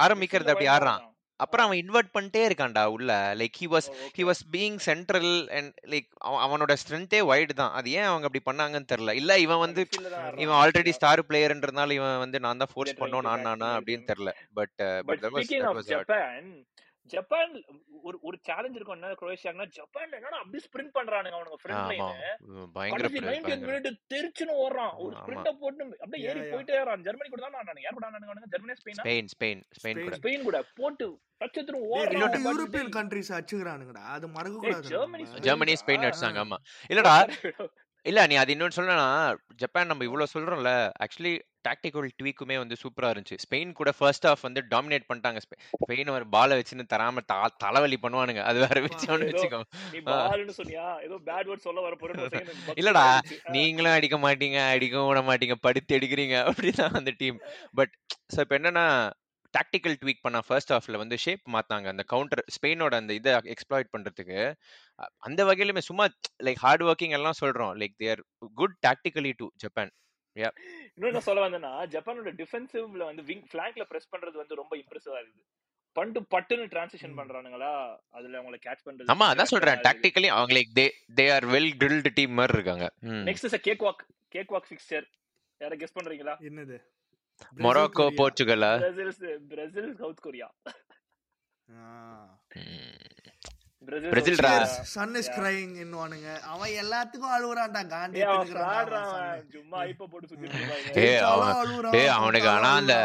ஆரம்பிக்கிறது அப்படி ஆடுறான். அப்புறம் அவன் இன்வெர்ட் பண்ணிட்டே இருக்கான்டா உள்ள. Like he was he was being central and like அவனோட ஸ்ட்ரென்த்தே வைடு தான். அது ஏன் அவங்க அப்படி பண்ணாங்கன்னு தெரியல. இல்லை இவன் வந்து இவன் ஆல்ரெடி ஸ்டார் பிளேயர்ன்றதுனால இவன் வந்து நான் தான் ஃபோர்ஸ் பண்ணோம் நான் நானா அப்படின்னு தெரியல. பட் பட் ஜப்பான் ஒரு ஒரு சேலஞ்ச் இருக்கும். என்ன குரோஷியானா ஜப்பான்ல என்னன்னா அப்படியே ஸ்பிரிண்ட் பண்றானுங்க அவனுங்க ஃப்ரண்ட் லைன் பயங்கர நைன்டி மினிட் தெரிச்சுன ஓடுறான். ஒரு ஸ்பிரிண்ட போட்டு அப்படியே ஏறி போயிட்டே வரான். ஜெர்மனி கூட தான் நானானு யார் கூட நானானு Germany Spain Spain Spain Spain கூட ஸ்பெயின் கூட போட்டு பச்சத்துற ஓடுறான். யூரோப்பியன் कंट्रीஸ் அச்சுறானுங்கடா. அது மறக்க கூடாது. ஜெர்மனி ஜெர்மனி ஸ்பெயின் அடிச்சாங்க. ஆமா இல்லடா இல்ல நீ அது இன்னொன்னு சொல்லனா ஜப்பான் நம்ம இவ்வளவு சொல்றோம்ல ஆக்சுவலி டாக்டிக்கல் ட்வீக்குமே வந்து சூப்பராக இருந்துச்சு. ஸ்பெயின் கூட ஃபர்ஸ்ட் ஹாஃப் வந்து டாமினேட் பண்ணிட்டாங்க. ஸ்பெயின் ஒரு பாலை வச்சுன்னு தராம தலைவலி பண்ணுவானுங்க. அது வேற விஷயம் வச்சுக்கோங்க. இல்லடா நீங்களும் அடிக்க மாட்டீங்க அடிக்கவும் விட மாட்டீங்க படுத்து அடிக்கிறீங்க அப்படிதான் அந்த டீம். பட் ஸோ இப்போ என்னன்னா டாக்டிக்கல் ட்வீக் பண்ணா ஃபர்ஸ்ட் ஹாஃப்ல வந்து ஷேப் மாத்தாங்க அந்த கவுண்டர் ஸ்பெயினோட அந்த இதை எக்ஸ்ப்ளாய்ட் பண்றதுக்கு. அந்த வகையிலுமே சும்மா லைக் ஹார்ட் ஒர்க்கிங் எல்லாம் சொல்றோம். Like they're good tactically to Japan. இன்னும் என்ன சொல்ல வந்தேன்னா ஜப்பானோட டிஃபென்சிவ்ல வந்து விங் ஃபிளாங்க்ல பிரஸ் பண்றது வந்து ரொம்ப இம்ப்ரெசிவா இருக்குது. பண்டு பட்டுன்னு டிரான்சிஷன் பண்றானுங்களா அதுல அவங்களை கேட்ச் பண்றது. ஆமா அதான் சொல்றேன் டாக்டிக்கலி அவங்க like they they are well drilled team மாதிரி இருக்காங்க. Next is a cake walk cake walk fixture. யாரை கெஸ் பண்றீங்களா? என்னது? Morocco Portugal Brazil Brazil South Korea. Brazil son is crying இன்னுவானுங்க. அவன் எல்லாத்துக்கும் அழுவுறான்டா. காந்தி அழுறான் சும்மா ஐப்ப போட்டு சுத்திட்டு. ஏய் ஏய் அவனுக்கு ஆனா அந்த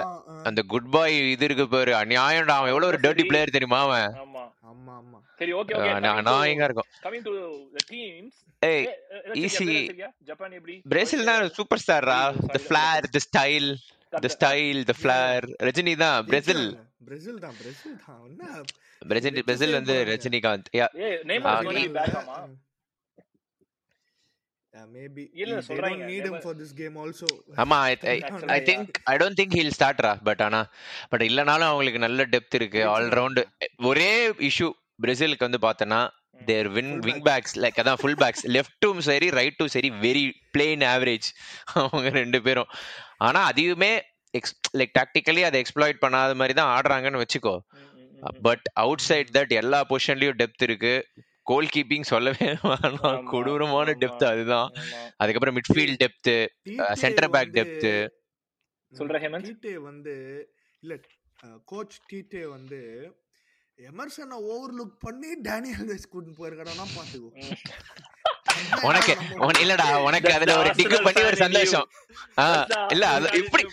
அந்த குட் பாய் இது இருக்கு பாரு. அநியாயம்டா. அவன் எவ்வளவு ஒரு டர்ட்டி பிளேயர் தெரியுமா அவன். ஆமா ஆமா ஆமா சரி ஓகே ஓகே. நான் எங்க இருக்கோம் கமிங் டு தி டீம்ஸ். ஏய் ஈஸி ஜப்பான் எப்படி? பிரேசில் தான் சூப்பர் ஸ்டார்ரா. The flair the style the style the flair. Rajini தான் பிரேசில். பிரேசில் தான் பிரேசில் தான் என்ன பிரேசில் பிரேசில் வந்து ரஜினிகாந்த். ஏய் நேமர் கோலி பேக்கமா மேபி இல்ல சொல்றாங்க need him for this game also. ஆமா I think I don't think he'll start ra but ana but illanalu avangalukku nalla depth irukku all round. ஒரே இஷ்யூ பிரேசிலுக்கு வந்து பார்த்தனா their win wing backs like adha full backs left to seri right to seri very plain average avanga rendu perum. ana adiyume like tactically ad exploit பண்ணாத மாதிரி தான் ஆடுறாங்க னு வெச்சுக்கோ. பட் அவுட் சைட் தட் எல்லா பொசிஷன்லயும் டெப்த் இருக்கு. Goal keeping சொல்லவே வேணாம். கொடூரமான டெப்த் அதுதான். அதுக்கப்புறம் midfield depth centre back depth சொல்ற ஹேமந்த். டீடே வந்து இல்ல கோச் டீடே வந்து எமர்சனை ஓவர்லுக் பண்ணி டேனியல் வெஸ் கூட்டிட்டு போயிருக்கானா பாத்துக்கோ. உனக்கு இல்லடா உனக்கு அதுல ஒரு டிக்கு பண்ணி ஒரு சந்தோஷம் இல்ல அது எப்படி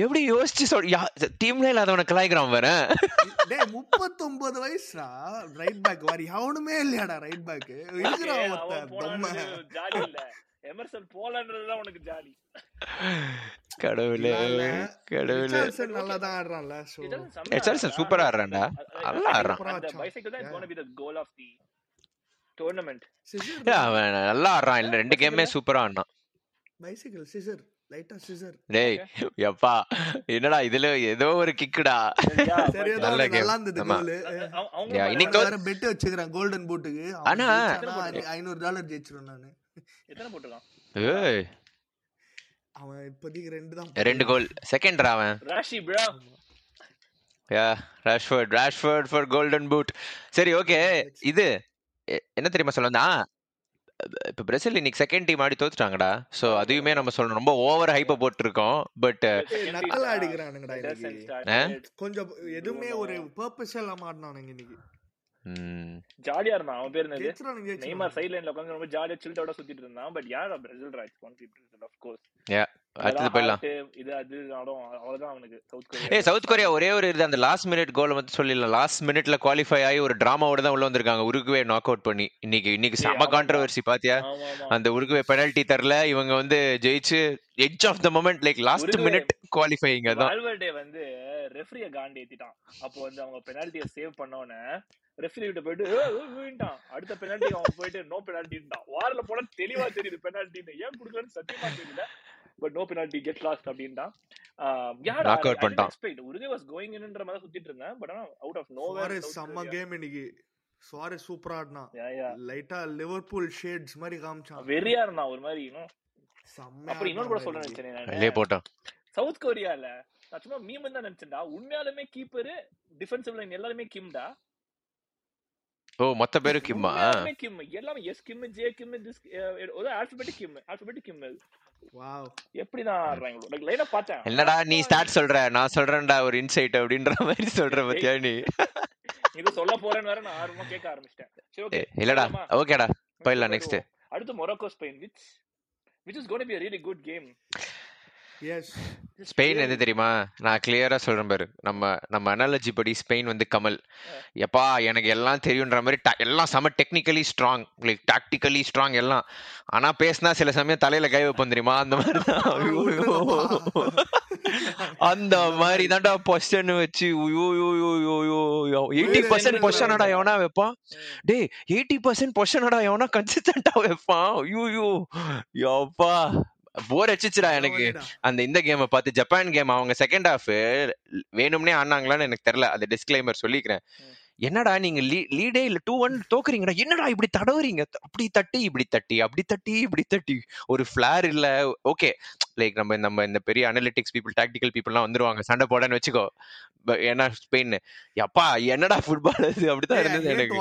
எப்படி யோசிச்சு சொல்ற டீம்ல இல்ல அத உனக்கு லைக்ராம் வேற. டேய் முப்பத்தொன்பது வயசுடா ரைட் பேக் வாரி அவனுமே இல்லடா ரைட் பேக் இருக்குடா பொம்மை ஜாலி இல்ல. எமர்சன் போலன்றதுல உனக்கு ஜாலி. கடவுளே கடவுளே எமர்சன் நல்லா தான் ஆடுறான்ல. சோ எமர்சன் சூப்பரா ஆடுறான்டா. நல்லா ஆடுறான். அந்த பைசைக்கிள் தான் gonna be the goal of the tournament. yeah man alla arran illa rendu game me super anna bicycle scissor light a scissor dey yappa enada idile edo or kick da nalla game avanga innikku vera bet vechiran golden boot ku ana ஐநூறு dollar ஜெயிச்சிரும் நான். எத்தனை போட்டுறான்? ஏய் அவன் இப்போதைக்கு ரெண்டு தான் ரெண்டு கோல் செகண்ட் ரா அவன் Raashi bro. yeah rashford rashford for golden boot. சரி ஓகே இது என்ன தெரியுமா சொல்லணும்னா இப்போ பிரேசில் இன்னைக்கு செகண்ட் டீம் ஆடி தோத்துட்டாங்கடா. ஸோ அதுவுமே நம்ம சொல்லணும் ரொம்ப ஓவர் ஹைப்பை போட்டிருக்கோம். பட் நக்கலா அடிக்கிறானுங்கடா இன்னைக்கு. கொஞ்சம் எதுவுமே ஒரு பர்பஸ் எல்லாம் ஆடுனானுங்க இன்னைக்கு. ஜாலியா இருந்தான் அவன் பேர் என்னது நெய்மர் சைடு லைன்ல உட்கார்ந்து ரொம்ப ஜாலியா சில்டோட சுத்திட்டு இருந்தான். பட் யாரா Brazil rights one fifty of course. Yeah அடுத்து போயிடலாம். இது அது ஆடும் அவ்வளவுதான் அவனுக்கு. சவுத் கொரியா ஏய் சவுத் கொரியா ஒரே ஒரு இது அந்த லாஸ்ட் மினிட் கோல் வந்து சொல்லிடலாம். லாஸ்ட் மினிட்ல குவாலிஃபை ஆகி ஒரு டிராமாவோட தான் உள்ள வந்திருக்காங்க. உருகுவே நாக் அவுட் பண்ணி இன்னைக்கு இன்னைக்கு செம கான்ட்ரோவர்சி பாத்தியா? அந்த உருகுவே பெனல்டி தரல இவங்க வந்து ஜெயிச்சு edge of the moment like last minute qualifying அதான். வால்வர்டே வந்து ரெஃபரிய காண்டி ஏத்திட்டான். அப்போ வந்து அவங்க பெனல்ட்டியை சேவ் பண்ணவனே ரெஃபரி கிட்ட போயிட்டு விட்டான். அடுத்த பெனால்ட்டி அவன் போயிட்டு நோ பெனால்ட்டின்றான். வார்ல போல தெளிவா தெரியுது பெனால்ட்டின்னு. ஏன் குடுக்கலன்னு சத்தியமா தெரியல. But no penalty get last அப்படின்றான். யார் நாக் அவுட் பண்ணிட்டான். உருகுவே வாஸ் கோயிங் இன்ன்ற மாதிரி சுத்திட்டு இருந்தான். பட் ஆனா அவுட் ஆஃப் நோவேர் சம்ம கேம் இன்னைக்கு. சுவாரஸ் சூப்பரா ஆடுனான். லைட்டா லிவர்பூல் ஷேட்ஸ் மாதிரி காமிச்சான். வெறியா இருந்தான் ஒரு மாதிரி. அப்புறம் இன்னொரு கூட சொல்றேன் நினைச்சேன். சவுத் கொரியால நான் சும்மா மீம் தான் நினைச்சேன்டா. உண்மையாலுமே கீப்பரு டிஃபென்சிவ் லைன் எல்லாருமே கிம் தான். ஓ மொத்த பேரு கிம்மா? கிம் எல்லாமே S Kim J Kim this ஒரு alphabetic Kim alphabetic Kim. Wow எப்படி நான் ஆடுறாங்க. லைக் லைனா பார்த்தேன். என்னடா நீ ஸ்டார்ட் சொல்ற நான் சொல்றேன்டா ஒரு இன்சைட் அப்படின்ற மாதிரி சொல்ற பத்தியா நீ இது சொல்ல போறேன்னு வேற நான் ஆர்வமா கேட்க ஆரம்பிச்சிட்டேன். சரி ஓகே இல்லடா ஓகேடா போயிடலாம் நெக்ஸ்ட். அடுத்து Morocco Spain which which is going to be a really good game. Yes Spain எது தெரியுமா நான் கிளியரா சொல்றேன் பாரு. நம்ம நம்ம அனாலஜி படி ஸ்பெயின் வந்து கமல் எப்பா எனக்கு எல்லாம் தெரியுன்ற மாதிரி எல்லாம் செம technically strong like tactically strong எல்லாம். ஆனா பேசினா சில சமயம் தலையில கை வைப்போம் தெரியுமா அந்த மாதிரி தான். அந்த மாதிரி தான்டா பொஷன் வச்சு எயிட்டி பர்சன்ட் பொஷனடா எவனா வைப்பான். டே எயிட்டி பர்சன்ட் பொஷனடா எவனா கன்சிஸ்டன்டா வைப்பான். ஐயோ யோப்பா போர் அடிச்சுடா எனக்கு அந்த இந்த கேமை பார்த்து. ஜப்பான் கேம் அவங்க செகண்ட் ஹாஃப் வேணும்னே ஆனாங்களான்னு எனக்கு தெரியல. அந்த டிஸ்க்ளைமர் சொல்லிக்கிறேன். என்னடா நீங்க லீடே இல்ல டூ ஒன் தோக்குறீங்கடா என்னடா இப்படி தடவுறீங்க அப்படி தட்டி இப்படி தட்டி அப்படி தட்டி இப்படி தட்டி ஒரு ஃபிளார் இல்ல. ஓகே லைக் நம்ம நம்ம இந்த பெரிய அனலிட்டிக்ஸ் பீப்புள் டாக்டிக்கல் பீப்புள்லாம் வந்துருவாங்க சண்டை போடன்னு வச்சுக்கோ. ஏன்னா ஸ்பெயின் அப்பா என்னடா ஃபுட்பால் அது அப்படிதான் இருந்தது எனக்கு.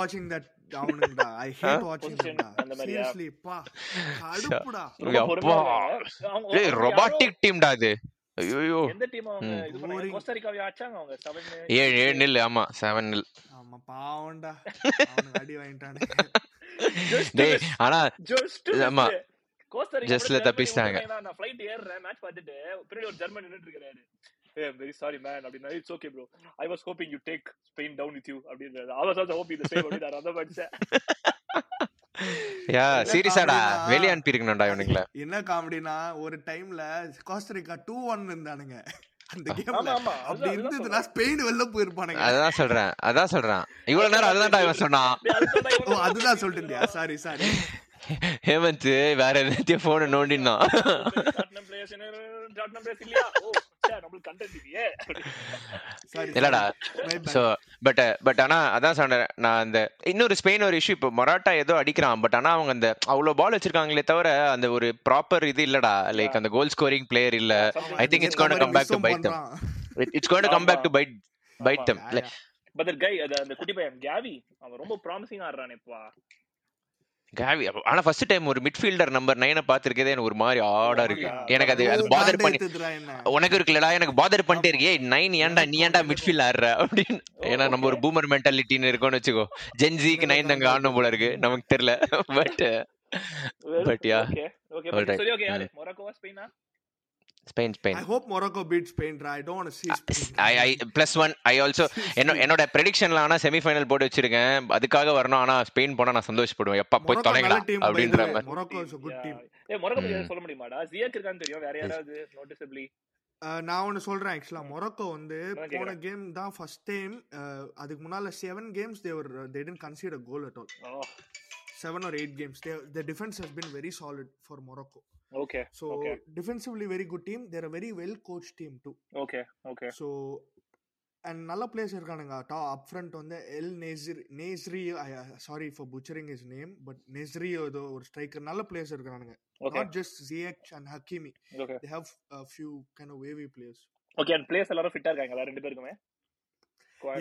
தப்பிச்சாங்க. Hey, I'm very sorry, man. I mean, it's okay, bro. I was hoping you take Spain down with you. I mean, I was also hoping the same with that other but yeah, serious ada. வெளிய அனுப்பி இருக்கணும்டா இவனுக்குல. என்ன காமெடினா ஒரு டைம்ல Costa Rica two one இருந்தானுங்க. அந்த கேம்ல அப்படி இருந்ததுனா ஸ்பெயின் வெல்ல போயிருப்பானுங்க. அதான் சொல்றேன். அதான் சொல்றேன். இவ்வளவு நேரம் அதான்டா இவன் சொன்னான். ஓ அதுதான் சொல்லிட்டியா? Sorry sorry. ஹேமந்த் வேற என்னத்திய போன் நோண்டினா. டாட்னம் பிளேயர்ஸ் என்ன டாட்னம் பிளேயர்ஸ் இல்லையா? ஓ இல்லடா. சோ பட் பட் ஆனா அதான் சொன்னேன் நான் அந்த இன்னொரு ஸ்பெயின் ஒரு இஷ்யூ. இப்போ மொராட்டா ஏதோ அடிக்கிறான் பட் ஆனா அவங்க அந்த அவ்வளோ பால் வச்சிருக்காங்களே தவிர அந்த ஒரு ப்ராப்பர் இது இல்லடா லைக் அந்த கோல் ஸ்கோரிங் பிளேயர் இல்ல. I think it's going to come back to bite them. It's going to come back to bite bite them. But the guy அந்த குட்டி பையன் காவி அவன் ரொம்ப ப்ராமிசிங்கா ஆடுறானே இப்ப. காவி ஆனா ஃபர்ஸ்ட் டைம் ஒரு மிட்ஃபீல்டர் நம்பர் நைனை பாத்துருக்கதே எனக்கு ஒரு மாதிரி ஆடா இருக்கு. எனக்கு அது அது பாதர் பண்ணி உனக்கு இருக்குல்லடா எனக்கு பாதர் பண்ணிட்டே இருக்கே நைன் ஏன்டா நீ ஏன்டா மிட்ஃபீல்ட் ஆடுற அப்படின்னு. ஏன்னா நம்ம ஒரு பூமர் மென்டாலிட்டின்னு இருக்கோம்னு வச்சுக்கோ. ஜென்சிக்கு நைன் அங்க ஆடணும் போல இருக்கு நமக்கு தெரியல. But but yeah Spain Spain I hope Morocco beats Spain. I don't want to see Spain. I I plus one I also என்னோட பிரெடிக்ஷன்ல ஆனா செமி ஃபைனல் போட்டு வச்சிருக்கேன். அதுக்காக வரணும். ஆனா ஸ்பெயின் போனா நான் சந்தோஷப்படுவேன். எப்பா போய் தொலைங்கடா அப்படின்ற மாதிரி. Morocco is a good team. A Morocco பத்தி சொல்ல முடியுமாடா? ஜியக் இருக்கான்னு தெரியும். வேற யாராவது நோட்டிசபிளி நான் ஒன்னு சொல்றேன். ஆக்சுவலா மொரோக்கோ வந்து போன கேம் தான் ஃபர்ஸ்ட் டைம். அதுக்கு முன்னால seven games they were they didn't concede a goal at all. seven or eight games they, the defense has been very solid for Morocco. Okay. So okay. defensively very good team. They're a very well coached team too. Okay. Okay. So and nalla players irukananga top up front vanda El Nesri Nesri I, sorry for butchering his name but Nesri odo or striker nalla players irukananga. Okay. Not just Ziyech and Hakimi. Okay. They have a few kind of wavy players. Okay and players ellaru fit ah irukanga rendu perukume.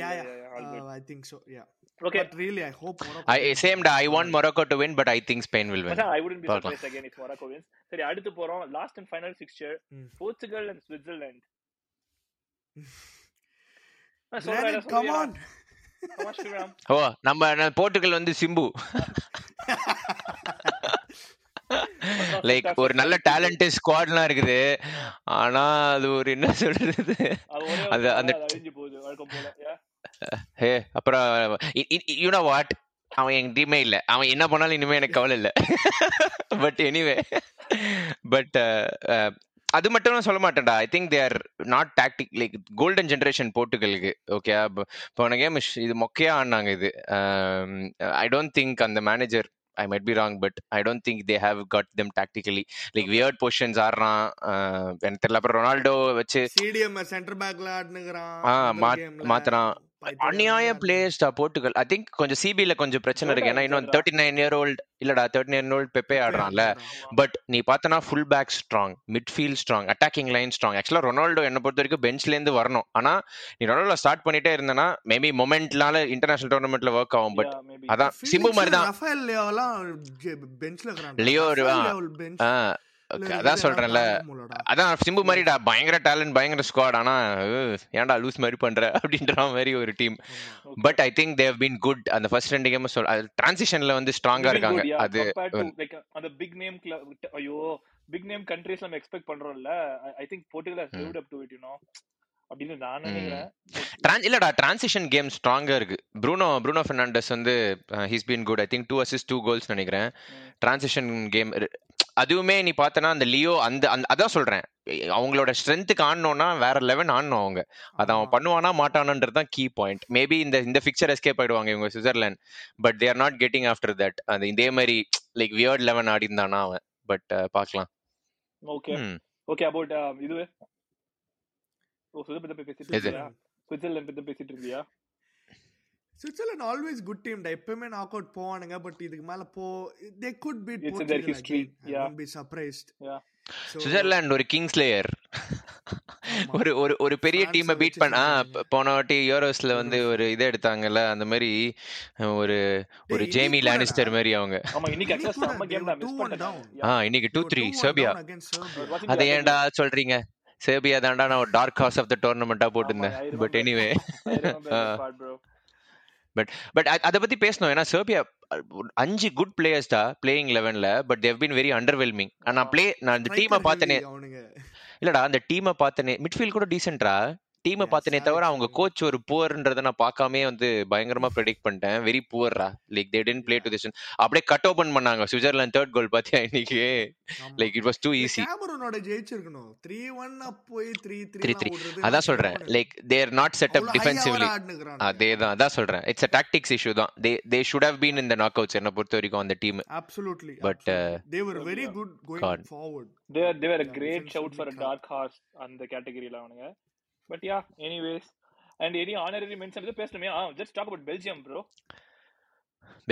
Yeah, yeah, yeah. Uh, I think so. Yeah. Okay. But really, I hope Morocco. I same da. I want Morocco to win, but I think Spain will win. I wouldn't be surprised again if Morocco wins. சரி அடுத்து போறோம். Last and final fixture: hmm. Portugal and Switzerland. Granit, come on. Come on, Shriram. Oh, நம்ம Portugal வந்து Simbu. Like ஒரு நல்ல talent ஸ்குவாட்லாம் இருக்குது. ஆனா அது ஒரு என்ன சொல்றது அது அந்த ஹே அப்புறம் யூ நோ வாட் அவன் எங்க டீமே இல்லை. அவன் என்ன பண்ணாலும் இனிமே எனக்கு கவலை இல்லை. பட் எனிவே பட் அது மட்டும் நான் சொல்ல மாட்டேன்டா. I think they're not tactic like golden generation போர்ட்டுகலுக்கு. ஓகே இப்போ உனக்கே மிஷ் இது மொக்கையா ஆனாங்க இது. ஐ டோன்ட் திங்க் அந்த manager I might be wrong, but I don't think they have got them tactically. Like, weird positions are wrong. And then Ronaldo... C D M, center back lad. Ah, Mathran. அநியாய players டா Portugal. I think கொஞ்சம் சிபில கொஞ்சம் பிரச்சனை இருக்கு. ஏன்னா இன்னும் முப்பத்தி ஒன்பது இயர் ஓல்ட் இல்லடா முப்பத்தி ஒன்பது இயர் ஓல்ட் பெப்பே ஆடுறான்ல. பட் நீ பார்த்தனா full back strong, midfield strong, attacking line strong. ஆக்சுவலா ரொனால்டோ என்ன பொறுத்த வரைக்கும் பெஞ்ச்ல இருந்து வரணும். ஆனா நீ ரொனால்டோ ஸ்டார்ட் பண்ணிட்டே இருந்தனா மேபி மொமெண்ட்னால இன்டர்நேஷனல் டோர்னமெண்ட்ல வர்க் ஆகும். பட் அதான் சிம்பு மாதிரி தான் ரஃபேல் லியோலாம் பெஞ்ச்ல இருக்காங்க. லியோ ஆ அதான் சொல்றேன்ல, அதான் சிம்பு மாதிரிடா பயங்கர டேலண்ட் பயங்கர ஸ்குவாட். ஆனா ஏன்டா லூஸ் மாதிரி பண்ற அப்படின்ற மாதிரி ஒரு team. But I think they've been good. அந்த ஃபர்ஸ்ட் ரெண்டு கேம் டிரான்சிஷன்ல வந்து ஸ்ட்ராங்கா இருக்காங்க. அது அந்த பிக் நேம் ஐயோ பிக் நேம் கண்ட்ரீஸ் நம்ம எக்ஸ்பெக்ட் பண்றோம்ல. I think Portugal has lived up to it, you know. அப்படின்னு நான் நினைக்கிறேன். இல்லடா டிரான்சிஷன் கேம் ஸ்ட்ராங்கா இருக்கு. ப்ரூனோ ப்ரூனோ ஃபெர்னாண்டஸ் வந்து he's been good. I think two assist two goals நினைக்கிறேன். டிரான்சிஷன் கேம் அதுவுமே நீ பார்த்தனா அந்த லியோ அந்த அதான் சொல்றேன் அவங்களோட ஸ்ட்ரென்த்துக்கு ஆடணும்னா வேற லெவன் ஆடணும் அவங்க. அதை அவன் பண்ணுவானா மாட்டானான்றது தான் கீ பாயிண்ட். மேபி இந்த இந்த ஃபிக்சர் எஸ்கேப் ஆயிடுவாங்க இவங்க Switzerland. But they're not getting after that. அந்த இதே மாதிரி லைக் வியர்ட் லெவன் ஆடி இருந்தானா அவன். பட் பார்க்கலாம். ஓகே ஓகே அபௌட் இதுவே சுவிட்சர்லாண்ட் பத்தி பேசிட்டு இருந்தியா? Switzerland always good team da eppome knockout povaanga but idukku mela po they could beat Portugal again. Yeah. I won't be surprised. Yeah. So, Switzerland or king slayer ஒரு ஒரு ஒரு பெரிய டீமை beat பண்ண போனவாட்டி யூரோஸ்ல வந்து ஒரு இதை எடுத்தாங்கல்ல அந்த மாதிரி ஒரு ஒரு ஜேமி லானிஸ்டர் மாதிரி அவங்க. இன்னைக்கு டூ த்ரீ செர்பியா. அதை ஏன்டா சொல்றீங்க? செர்பியா தாண்டா நான் ஒரு டார்க் ஹார்ஸ் ஆஃப் த டோர்னமெண்டா போட்டிருந்தேன். பட் எனிவே பட் பட் அதை பற்றி பேசணும். ஏன்னா செர்பியா அஞ்சு குட் பிளேயர்ஸ் தான் பிளேயிங் லெவனில். But they've been very underwhelming. நான் பிளே நான் அந்த டீமை பார்த்தனே இல்லைடா அந்த டீமை பார்த்தனே மிட்ஃபீல்ட் கூட டீசென்ட்ரா டீமை பார்த்தனே தவிர அவங்க கோச் ஒரு புவர்ன்றதை நான் பார்க்காமே வந்து பயங்கரமாக ப்ரெடிக்ட் பண்ணிட்டேன். வெரி புவர்ரா. Like they tend play to this. அப்படியே கட் ஓப்பன் பண்ணாங்க சுவிட்சர்லாந்து தேர்ட் கோல் பார்த்தியா இன்னைக்கு? Like it was too easy. அதான் சொல்றேன் like they're not set up defensively. அதே தான் அதான் சொல்றேன். இட்ஸ் அ டாக்டிக்ஸ் இஷ்யூ தான். They they should have been in the knockouts என்ன பொறுத்த வரைக்கும் அந்த team. Absolutely. But they were very good going forward. They they were a great shout for a dark horse அந்த கேட்டகரியில அவனுங்க. But yeah, anyways, and any honorary mention is best to me. Ah, just talk about Belgium, bro.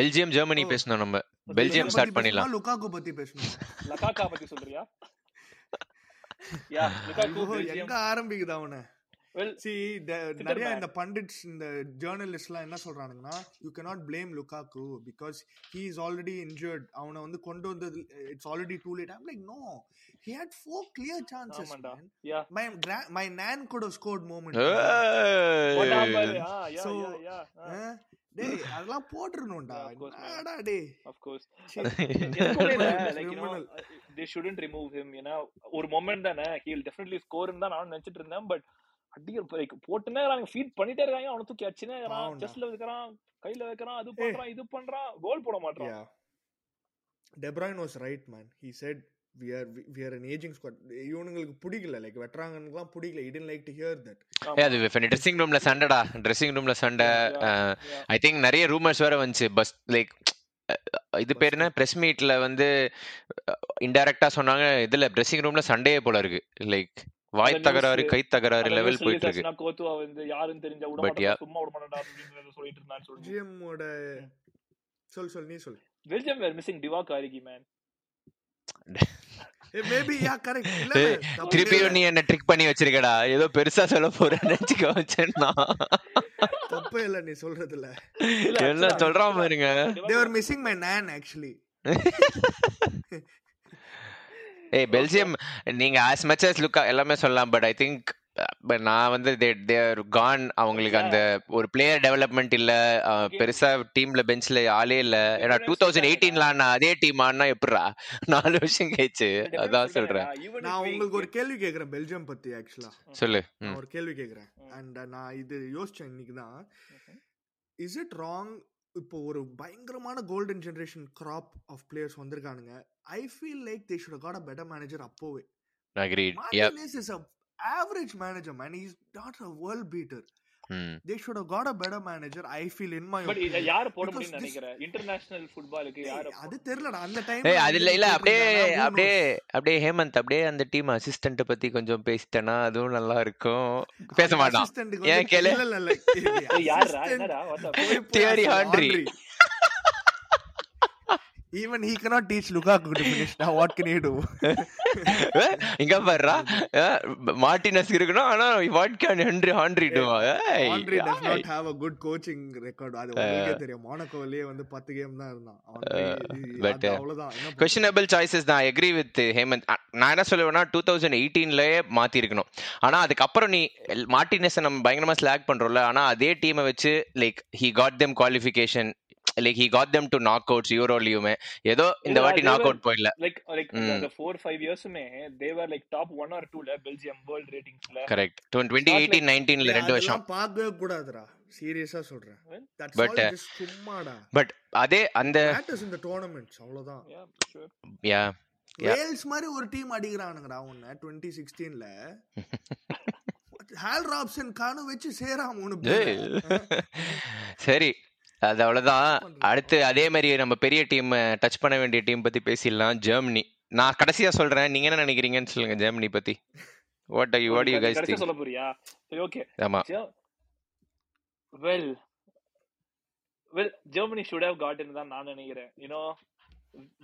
Belgium, Germany பேசணும் நம்ம. Belgium start பண்ணிடலாம். Lukaku பத்தி பேசணும். Lukaku பத்தி சொல்றியா? Yeah, Lukaku எங்க ஆரம்பிக்குது அவனே? Well, see, நிறைய இந்த பண்டிட்ஸ் இந்த ஜர்னலிஸ்ட்லாம் என்ன சொல்றானுங்கன்னா you cannot blame Lukaku because he is already injured. அவனை வந்து கொண்டு வந்தது it's already too late. I'm like no, he had four clear chances. Man. Yeah. My my nan could have scored moments. What happened? Yeah, yeah, so, yeah. yeah. Uh. Eh? Dey, அதெல்லாம் போட்றணும்டா. அடடா dey. Of course. Like you know, they shouldn't remove him, you know. ஒரு moment தானே he will definitely score ன்னு தான் நான் நினைச்சிட்டு இருந்தேன். But அடிக்கிற பைக் போட்டுனே இருக்காங்க, ஃபீட் பண்ணிட்டே இருக்காங்க. அவன தூக்கி அடிச்சனே இருக்கான், செஸ்ல வைக்கறான், கையில வைக்கறான், அது பண்றான், இது பண்றான், கோல் போட மாட்டறான். De Bruyne was right man. He said we are we are an aging squad. இவங்களுக்கு பிடிக்கல, லைக் வெட்டராங்கனுக்குலாம் பிடிக்கல. He didn't like to hear that. ஏ அது ட்ரெஸ்ஸிங் ரூம்ல சண்டடா, ட்ரெஸ்ஸிங் ரூம்ல சண்டை. ஐ திங்க் நிறைய ரூமர்ஸ் வேற வந்துச்சு. பஸ் லைக் இது பேர் என்ன பிரஸ் மீட்ல வந்து இன்டைரக்ட்டா சொன்னாங்க இதுல ட்ரெஸ்ஸிங் ரூம்ல சண்டையே போல இருக்கு. லைக் வாய் தகராறு கை தகராறு லெவல் போயிட்டு இருக்கு. நான் கோதுவா வந்து யாரும் தெரிஞ்ச விட மாட்டேன், சும்மா விட மாட்டேன்டா அப்படிங்கறத சொல்லிட்டு இருந்தான். சொல்றேன் ஜிஎம்மோட சொல் சொல் நீ சொல். வெல்ஜியம் வேர் மிஸிங் டிவா காரிகி மேன். ஏ மேபி யா கரெக்ட் இல்ல திருப்பியோ நீ என்ன ட்ரிக் பண்ணி வச்சிருக்கடா, ஏதோ பெருசா சொல்ல போறேன்னு நினைச்சு வச்சேன்னா தப்பே இல்ல நீ சொல்றதுல. என்ன சொல்றான் பாருங்க. they were missing my nan actually. ஏய் பெல்ஜியம் நீங்க as much as லுக்கா எல்லாமே சொல்லலாம். பட் ஐ திங்க் பட் நான் வந்து தே தே ஆர் கான். அவங்களுக்கு அந்த ஒரு பிளேயர் டெவலப்மெண்ட் இல்லை, பெருசாக டீமில் பெஞ்சில் ஆளே இல்லை. ஏன்னா டூ தௌசண்ட் எயிட்டீன்ல ஆனால் அதே டீம் ஆனா எப்படா நாலு வருஷம் கழிச்சு. அதான் சொல்கிறேன் நான் உங்களுக்கு ஒரு கேள்வி கேட்குறேன் பெல்ஜியம் பற்றி. ஆக்சுவலாக சொல்லு, நான் ஒரு கேள்வி கேட்குறேன். அண்ட் நான் இது யோசிச்சேன் இன்னைக்கு தான். Is it wrong? இப்போ ஒரு பயங்கரமான golden generation graph of players வந்திருக்கானுங்க. I feel like they should have got a better manager அப்போவே. Agreed. Martinez yep. is an average manager man. He's not a world beater. They should have got a better manager, I feel, in my opinion. But யார் போட முடியும்னு நினைக்கிற international ஃபுட்பாலுக்கு யார் அது தெரியலடா அந்த time. ஏய் அது இல்ல இல்ல அப்படியே அப்படியே அப்படியே ஹேமந்த் அப்படியே அந்த டீம் அசிஸ்டன்ட் பத்தி கொஞ்சம் பேசிட்டேனா அதுவும் நல்லா இருக்கும். பேச மாட்டான் ஏன் கேளு. இல்ல இல்ல ஏய் யாரா என்னடா Thierry Henry. Even he cannot teach Lukaku to finish. Now what can he do? Inga parra Martinez irukona ana what can Henry Henry do? Henry does not have a good coaching record. Adu ungalukku theriyum. Monaco le vandu ten game da irundha avan avladha questionable choices da. I agree with Hemant. Na enna soluvena twenty eighteen la maati iruknom. Ana adukapra nee Martinez nam bayangama slag pandrolla ana adhe team vechi like he got them qualification. Like he got them to knockouts, Euroleume. Yedo indha vaati knockout poilla. Like like mm. the four five years me they were like top one or two la Belgium world ratings la. Correct. twenty eighteen nineteen la rendu varsham. Adha paakave koodadra. Seriously solra. That's but, all just summa da. But adhe and the that is in the tournaments avladha. Yeah, sure. Yeah. Wales mari or team adikraanunga avunna twenty sixteen la. Hal Robson Kanu vechi sera moonu. Seri அது அவ்வளோதான். அடுத்து அதே மாதிரி நம்ம பெரிய team touch பண்ண வேண்டிய team பற்றி பேசிடலாம். ஜெர்மனி நான் கடைசியாக சொல்கிறேன், நீங்கள் என்ன நினைக்கிறீங்கன்னு சொல்லுங்கள் ஜெர்மனி பற்றி. What are you what you guys think? சொல்ல போறியா? சரி ஓகே. ஆமாம் well well Germany should have gotten தான் நான் நினைக்கிறேன். You know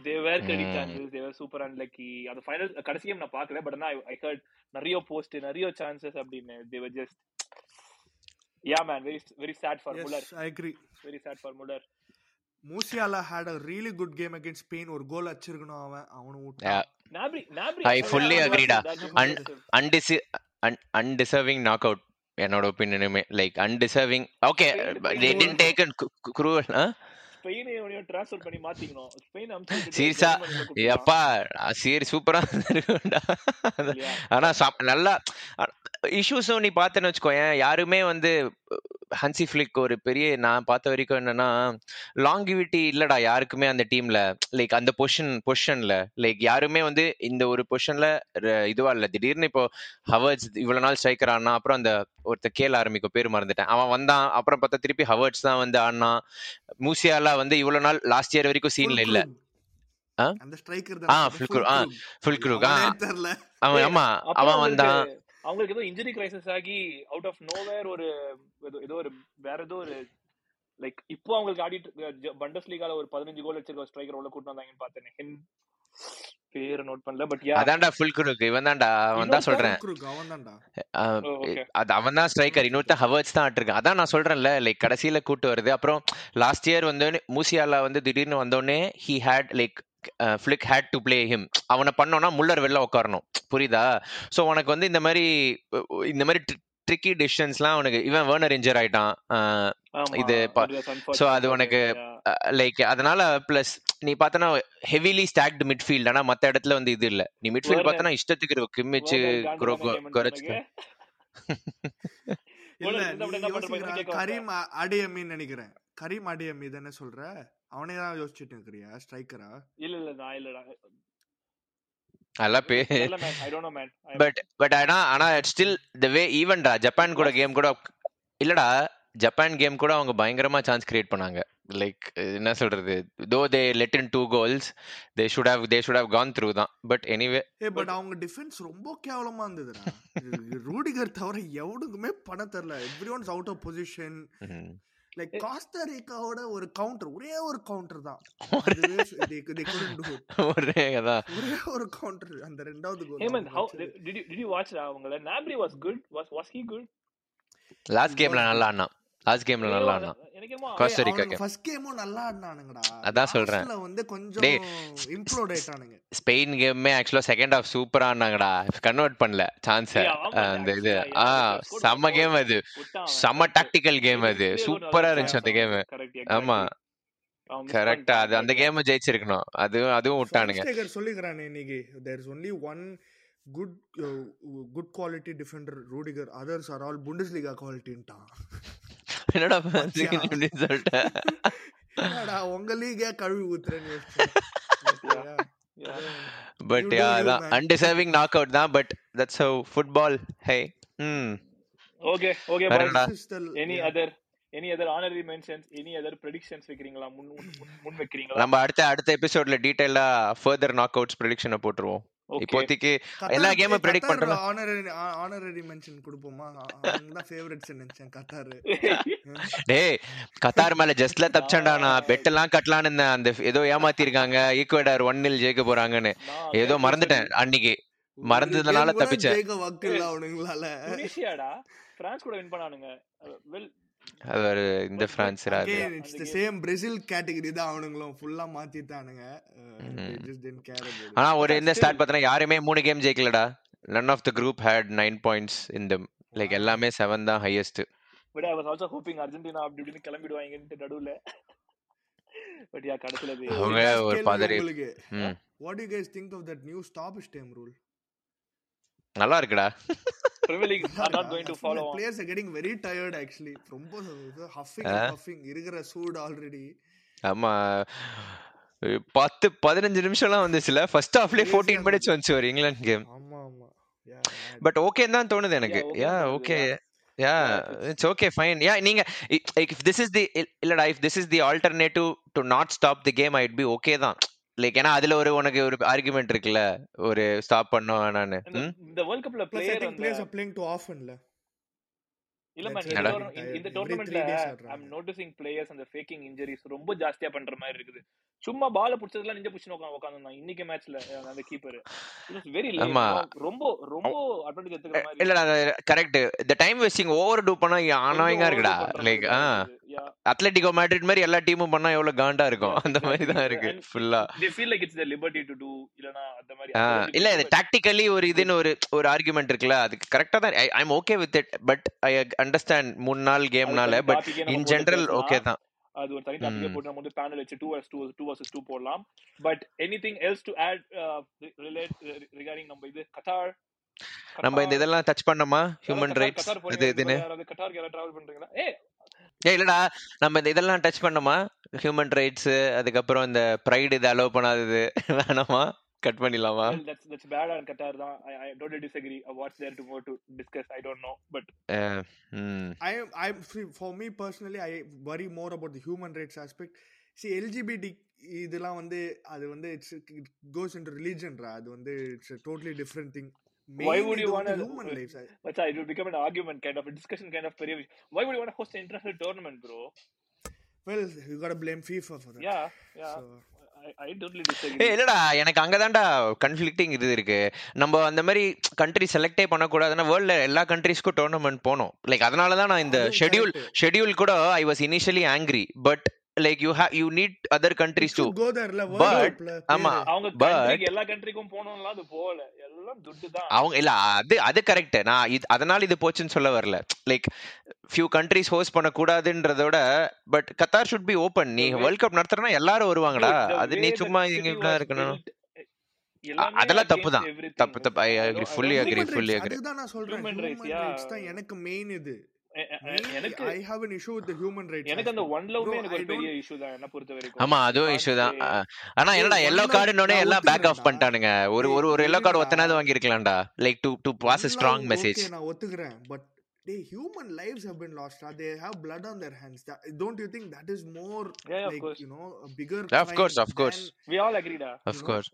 they were credit chances, they were super unlucky. அந்த ஃபைனல் கடைசியாக நான் பார்க்கல, பட் ஆனால் ஐ ஹர்ட் நிறைய போஸ்ட் நிறைய சான்சஸ் அப்படின்னு. தே வேர் just yeah man very very sad for yes, Muller. I agree, very sad for Muller. Musiala had a really good game against Spain. Or goal achirukano avan avanu utta nabri nabri I fully agreed. Undeserving knockout என்னோட opinion me like undeserving. Okay they didn't take a cruel huh Spain ஏ transfer பண்ணி மாத்திங்கனோ Spain அம்சம் சீரிஸா ஏப்பா சீரி சூப்பரா இருக்குடா. ஆனா நல்லா இஷ்யூஸும் நீ பார்த்தேன்னு வச்சுக்கோயேன். யாருமே வந்து ஹன்சி ஃபிளிக் ஒரு பெரிய நான் பார்த்த வரைக்கும் என்னன்னா லாங்கிவிட்டி இல்லடா யாருக்குமே அந்த டீம்ல. லைக் அந்த பொசிஷன் பொசிஷன்ல லைக் யாருமே வந்து இந்த ஒரு பொசிஷன்ல இதுவா இல்லை. திடீர்னு இப்போ ஹவர்ட்ஸ் இவ்வளவு நாள் ஸ்ட்ரைக்கர் ஆனா அப்புறம் அந்த ஒருத்த கேள் ஆரம்பிக்கும் பேர் மறந்துட்டேன் அவன் வந்தான். அப்புறம் பார்த்தா திருப்பி ஹவர்ட்ஸ் தான் வந்து ஆனா மூசியாலா வந்து இவ்வளவு நாள் லாஸ்ட் இயர் வரைக்கும் சீன்ல இல்லை. அந்த ஸ்ட்ரைக்கர் தான் ஆ ஃபுல்குரு ஆ ஃபுல்குரு ஆ அவன் ஆமா அவன் வந்தான். அவங்களுக்கு ஏதோ இன்ஜுரி கிரைசிஸ் ஆகி அவுட் ஆஃப் நோவேர் ஒரு ஏதோ ஒரு வேற ஏதோ ஒரு லைக் இப்போ அவங்களுக்கு ஆடிட்டு பண்டஸ் லீகால ஒரு பதினஞ்சு கோல் வச்சிருக்க ஸ்ட்ரைக்கர் உள்ள கூட்டிட்டு வந்தாங்கன்னு பார்த்தேன். பேர் நோட் பண்ணல பட் அதான்டா ஃபுல்குருக்கு இவன் தான்டா அவன் தான் சொல்றேன் அது அவன் தான் ஸ்ட்ரைக்கர். இன்னொருத்த ஹவர்ட்ஸ் தான் ஆட்டிருக்கான். அதான் நான் சொல்றேன்ல லைக் கடைசியில கூட்டு வருது. அப்புறம் லாஸ்ட் இயர் வந்தோடனே மூசியாலா வந்து திடீர்னு வந்தோடனே he had like Flick had to play him. அவனை பண்ணோன்னா முல்லர் வெளில உட்காரணும் புரியுதா? ஸோ உனக்கு வந்து இந்த மாதிரி இந்த மாதிரி ட்ரிக்கி டிசிஷன்ஸ்லாம் அவனுக்கு இவன் வேர்னர் இன்ஜர் ஆயிட்டான் இது. ஸோ அது உனக்கு லைக் அதனால பிளஸ் நீ பார்த்தனா ஹெவிலி ஸ்டாக்டு மிட்ஃபீல்ட். ஆனால் மற்ற இடத்துல வந்து இது இல்லை. நீ மிட்ஃபீல்ட் பார்த்தனா இஷ்டத்துக்கு கிம்மிச்சு குறைச்சு கரீம் அடியமின்னு நினைக்கிறேன். கரீம் அடியமி தானே சொல்ற? அவனே தான் யோசிச்சுட்டு இருக்கிறியா ஸ்ட்ரைக்கரா? இல்ல இல்ல நான் இல்லடா Alaba I don't know man. But but ஆனா ஆனா ஸ்டில் தி வே ஈவன்டா ஜப்பான் கூட கேம் கூட இல்லடா ஜப்பான் கேம் கூட அவங்க பயங்கரமா சான்ஸ் கிரியேட் பண்ணாங்க. லைக் என்ன சொல்றது though they let in two goals they should have they should have gone through தான். பட் எனிவே ஏ பட் அவங்க டிஃபென்ஸ் ரொம்ப கேவலமா இருந்ததுடா. ரூடிகர் தவிர எவனுக்குமே பண்ண தெரியல. Everyone's out of position. Like Costa Rica ஓட ஒரு கவுண்டர் ஒரே ஒரு கவுண்டர் தான் ஒரே கதா ஒரே ஒரு கவுண்டர் அந்த இரண்டாவது கோல். Hemant how did you did you watch that? அவங்கள Nabri was good was was he good last game la nalla anna last game la nalla anna Costa Rica game first game நல்லா ஆடுனானுங்கடா. அதான் சொல்றேன் அதுல வந்து கொஞ்சம் improved ஆயிட்டானுங்க. Spain கேம்மே actually second half சூப்பரா ஆடுனாங்கடா. கன்வர்ட் பண்ணல சான்ஸ் அந்த இது ஆ செம கேம் அது. செம டாக்டிக்கல் கேம் அது. சூப்பரா இருந்துச்சு அந்த கேம். ஆமா கரெக்ட்டா அது அந்த கேம் ஜெயிச்சிருக்கணும். அது அதுவும் விட்டானுங்க. ஸ்டேகர் சொல்லிக்கறானே இன்னைக்கு there is only one good uh, good quality defender Rudiger, others are all Bundesliga quality ன்டா. என்னடா பண்ணி சொல்ற என்னடா உங்க லீகே கழுவி ஊத்துறேன்னு யோசிச்சேன். But yeah undeserving knock out தான். But that's how football. Hey hmm Okay, okay. Any other any other honorary mentions, any other predictions வைக்கிறீங்களா? முன் முன் வைக்கிறீங்களா? நம்ம அடுத்த அடுத்த எபிசோட்ல டீடைலா further knockouts prediction போடுறோம். இப்போதைக்கு எல்லா கேமும் பிரெடிக்ட் பண்றோம். ஆனரரி ஆனரரி மென்ஷன் கொடுப்போமா? அங்க ஃபேவரட்ஸ் நினைச்சேன் கத்தார். டேய் கத்தார் மேல ஜஸ்ட்ல தப்சண்டானா பெட் எல்லாம் கட்டலாம்னு அந்த ஏதோ ஏமாத்தி இருக்காங்க. ஈக்வடார் ஒன்னில் ஜெயிக்க போறாங்கன்னு ஏதோ மறந்துட்டேன் அன்னைக்கு. மறந்ததனால தப்பிச்சேன். ஜெயிக்க வாய்ப்பு இல்ல அவங்களால. துனிஷியாடா பிரான்ஸ் கூட வின் பண்ணானுங்க. வெல் அவர் இந்த பிரான்ஸ் ராது it's the same Brazil category தான். அவங்களும் ஃபுல்லா மாத்திட்டானுங்க. Just didn't care about. ஆனா ஒரு இந்த ஸ்டார்ட் பார்த்தா யாருமே மூணு கேம் ஜெயிக்கலடா. none of the group had nine points in them. like எல்லாமே seven தான் highest. but I was also hoping Argentina அப்படி இப்படி கிளம்பிடுவாங்கன்னு நடுவுல. but yeah கடத்துல அவங்க ஒரு பதறி. what do you guys think of that new stoppage time rule? நல்லா இருக்குடா. Premier League are not going to follow on. Players are getting very tired actually. Rombo huffing and puffing irukra sood already. Amma ten to fifteen நிமிஷம்லாம் வந்துச்சுல. First half லே fourteen minutes வந்துச்சு ஒரு England game. ஆமா ஆமா. But okay தான் தோணுது எனக்கு. Yeah okay. Yeah it's okay fine. Yeah நீங்க if this is the இல்லடா if this is the alternative to not stop the game I'd be okay தான். லைக் ஏன்னா அதுல ஒரு உனக்கு ஒரு ஆர்குமெண்ட் இருக்குல ஒரு ஸ்டாப் பண்ணோம் நானு இந்த வேர்ல்ட் கப்ல பிளேயர் அந்த பிளேஸ் ஆர் பிளேயிங் டு ஆஃபன்ல இல்ல மேன் இந்த டோர்னமென்ட்ல ஐ அம் நோட்டிசிங் பிளேயர்ஸ் அந்த ஃபேக்கிங் இன்ஜரிஸ் ரொம்ப ஜாஸ்தியா பண்ற மாதிரி இருக்குது. சும்மா பால புடிச்சதுல நிஞ்ச புடிச்சு உட்கார்ந்தாங்க இன்னைக்கு மேட்ச்ல அந்த கீப்பர் இஸ் வெரி லேட் ரொம்ப ரொம்ப அட்வான்டேஜ் எடுத்துக்கிற மாதிரி இல்ல correct the time wasting over too பண்ணா ஆனோயிங்கா இருக்குடா. லைக் அத்லெட்டிகோ மேட்ரிட் மாதிரி எல்லா டீமும் பண்ணா எவ்வளவு காண்டா இருக்கும் அந்த மாதிரி தான் இருக்கு ஃபுல்லா. they feel like it's the liberty to do இல்லனா அந்த மாதிரி இல்ல இது டாக்டிக்கலி ஒரு இதுன்னு ஒரு ஒரு ஆர்குமென்ட் இருக்குல அது கரெக்ட்டா தான். I am okay with it but I understand மூணால் கேம்னால but in general okay தான். அது ஒரு தனி டாபிக் போட்டு நம்ம வந்து பேனல் வச்சு two versus two போடலாம். But anything else to add relate regarding நம்ம இது கத்தார் நம்ம இந்த இதெல்லாம் டச் பண்ணோமா ஹியூமன் ரைட்ஸ் இது இதுனே கத்தார் கேல டிராவல் பண்றீங்களா? ஏய் ஏய் இல்லடா நம்ம இந்த இதெல்லாம் டச் பண்ணோமா ஹியூமன் ரைட்ஸ் அதுக்கு அப்புறம் இந்த பிரைட் இது அலோ பண்ணாதது வேணாமா கட் பண்ணிடலாமா? That's that's bad on Qatar தான். I don't disagree what's there to more to discuss. I don't know but uh, hmm. I I for me personally I worry more about the human rights aspect. See L G B T இதெல்லாம் வந்து அது வந்து it's it goes into religion ra அது வந்து it's a totally different thing. Mainly why would you want human lives? But it would become an argument kind of a discussion kind of period. Why would you want to host an international tournament bro? Well you got to blame FIFA for that. Yeah yeah so, I totally disagree. ஏய் இல்லடா எனக்கு அங்க தான்டா conflicting இது இருக்கு. நம்ம அந்த மாதிரி कंट्री செலக்டே பண்ண கூடாதுனா வேர்ல்ட்ல எல்லா कंट्रीஸ்க்கு டோர்னமென்ட் போணும். லைக் அதனால தான் நான் இந்த ஷெட்யூல் ஷெட்யூல் கூட I was initially angry but like you have you need other countries too go there la world ama avanga country ella country ku ponulla adu pole ella duddu da avanga illa adu adu correct na adanal idu pochinu solla varala like few countries host panna koodadundradoda but Qatar should be open nee world cup nadathana ellaru varuvaanga da adu nee summa inga illa irukana அதெல்லாம் தப்பு தான் தப்பு தப்பு. I agree fully agree fully agree அதுதான் நான் சொல்றேன். human rights தான் எனக்கு main இது. எனக்கு I have an issue with the human rights. எனக்கு அந்த one love எனக்கு ஒரு பெரிய இஷ்யூ தான் என்ன பொறுத்த வரைக்கும். ஆமா அது இஷ்யூ தான். ஆனா என்னடா yellow card னோனே எல்லாம் பேக் ஆஃப் பண்ணிட்டானுங்க. ஒரு ஒரு ஒரு yellow card ஒத்தனாவது வாங்கி இருக்கலாம்டா. like to to pass a strong message. நான் ஒத்துக்குறேன் but the human lives have been lost. they have blood on their hands. don't you think that is more yeah, yeah, like you know a bigger yeah, of course of course we all agree da of course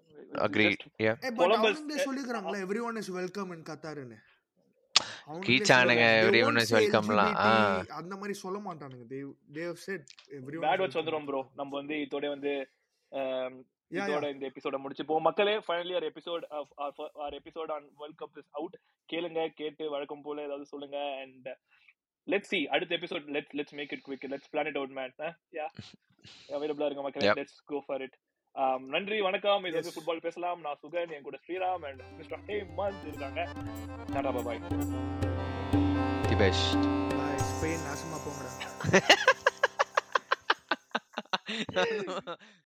agree yeah Columbus சொல்லிக்கறாங்களா everyone is welcome in Qatar னு கீச்சானுங்க everyone is welcome la அந்த மாதிரி சொல்ல மாட்டானுங்க. they they have said everyone bad words வந்துரும் bro. நம்ம வந்து இதோட வந்து இதோட இந்த எபிசோட முடிச்சுப்போம் மக்களே. finally our episode of our, our episode on world cup is out. கேளுங்க கேட்டு வழக்கம் போல ஏதாவது சொல்லுங்க and let's see அடுத்த episode let's let's make it quick let's plan it out man huh? yeah available இருங்க மக்களே. yep. let's go for it. um நன்றி வணக்கம். இது வந்து ஃபுட்பால் பேசலாம். நான் சுகன், என் கூட ஸ்ரீராம் and மிஸ்டர் ஹேமந்த் இருக்காங்க. Tata bye bye the best. Bye Spain நாசமா போங்கடா.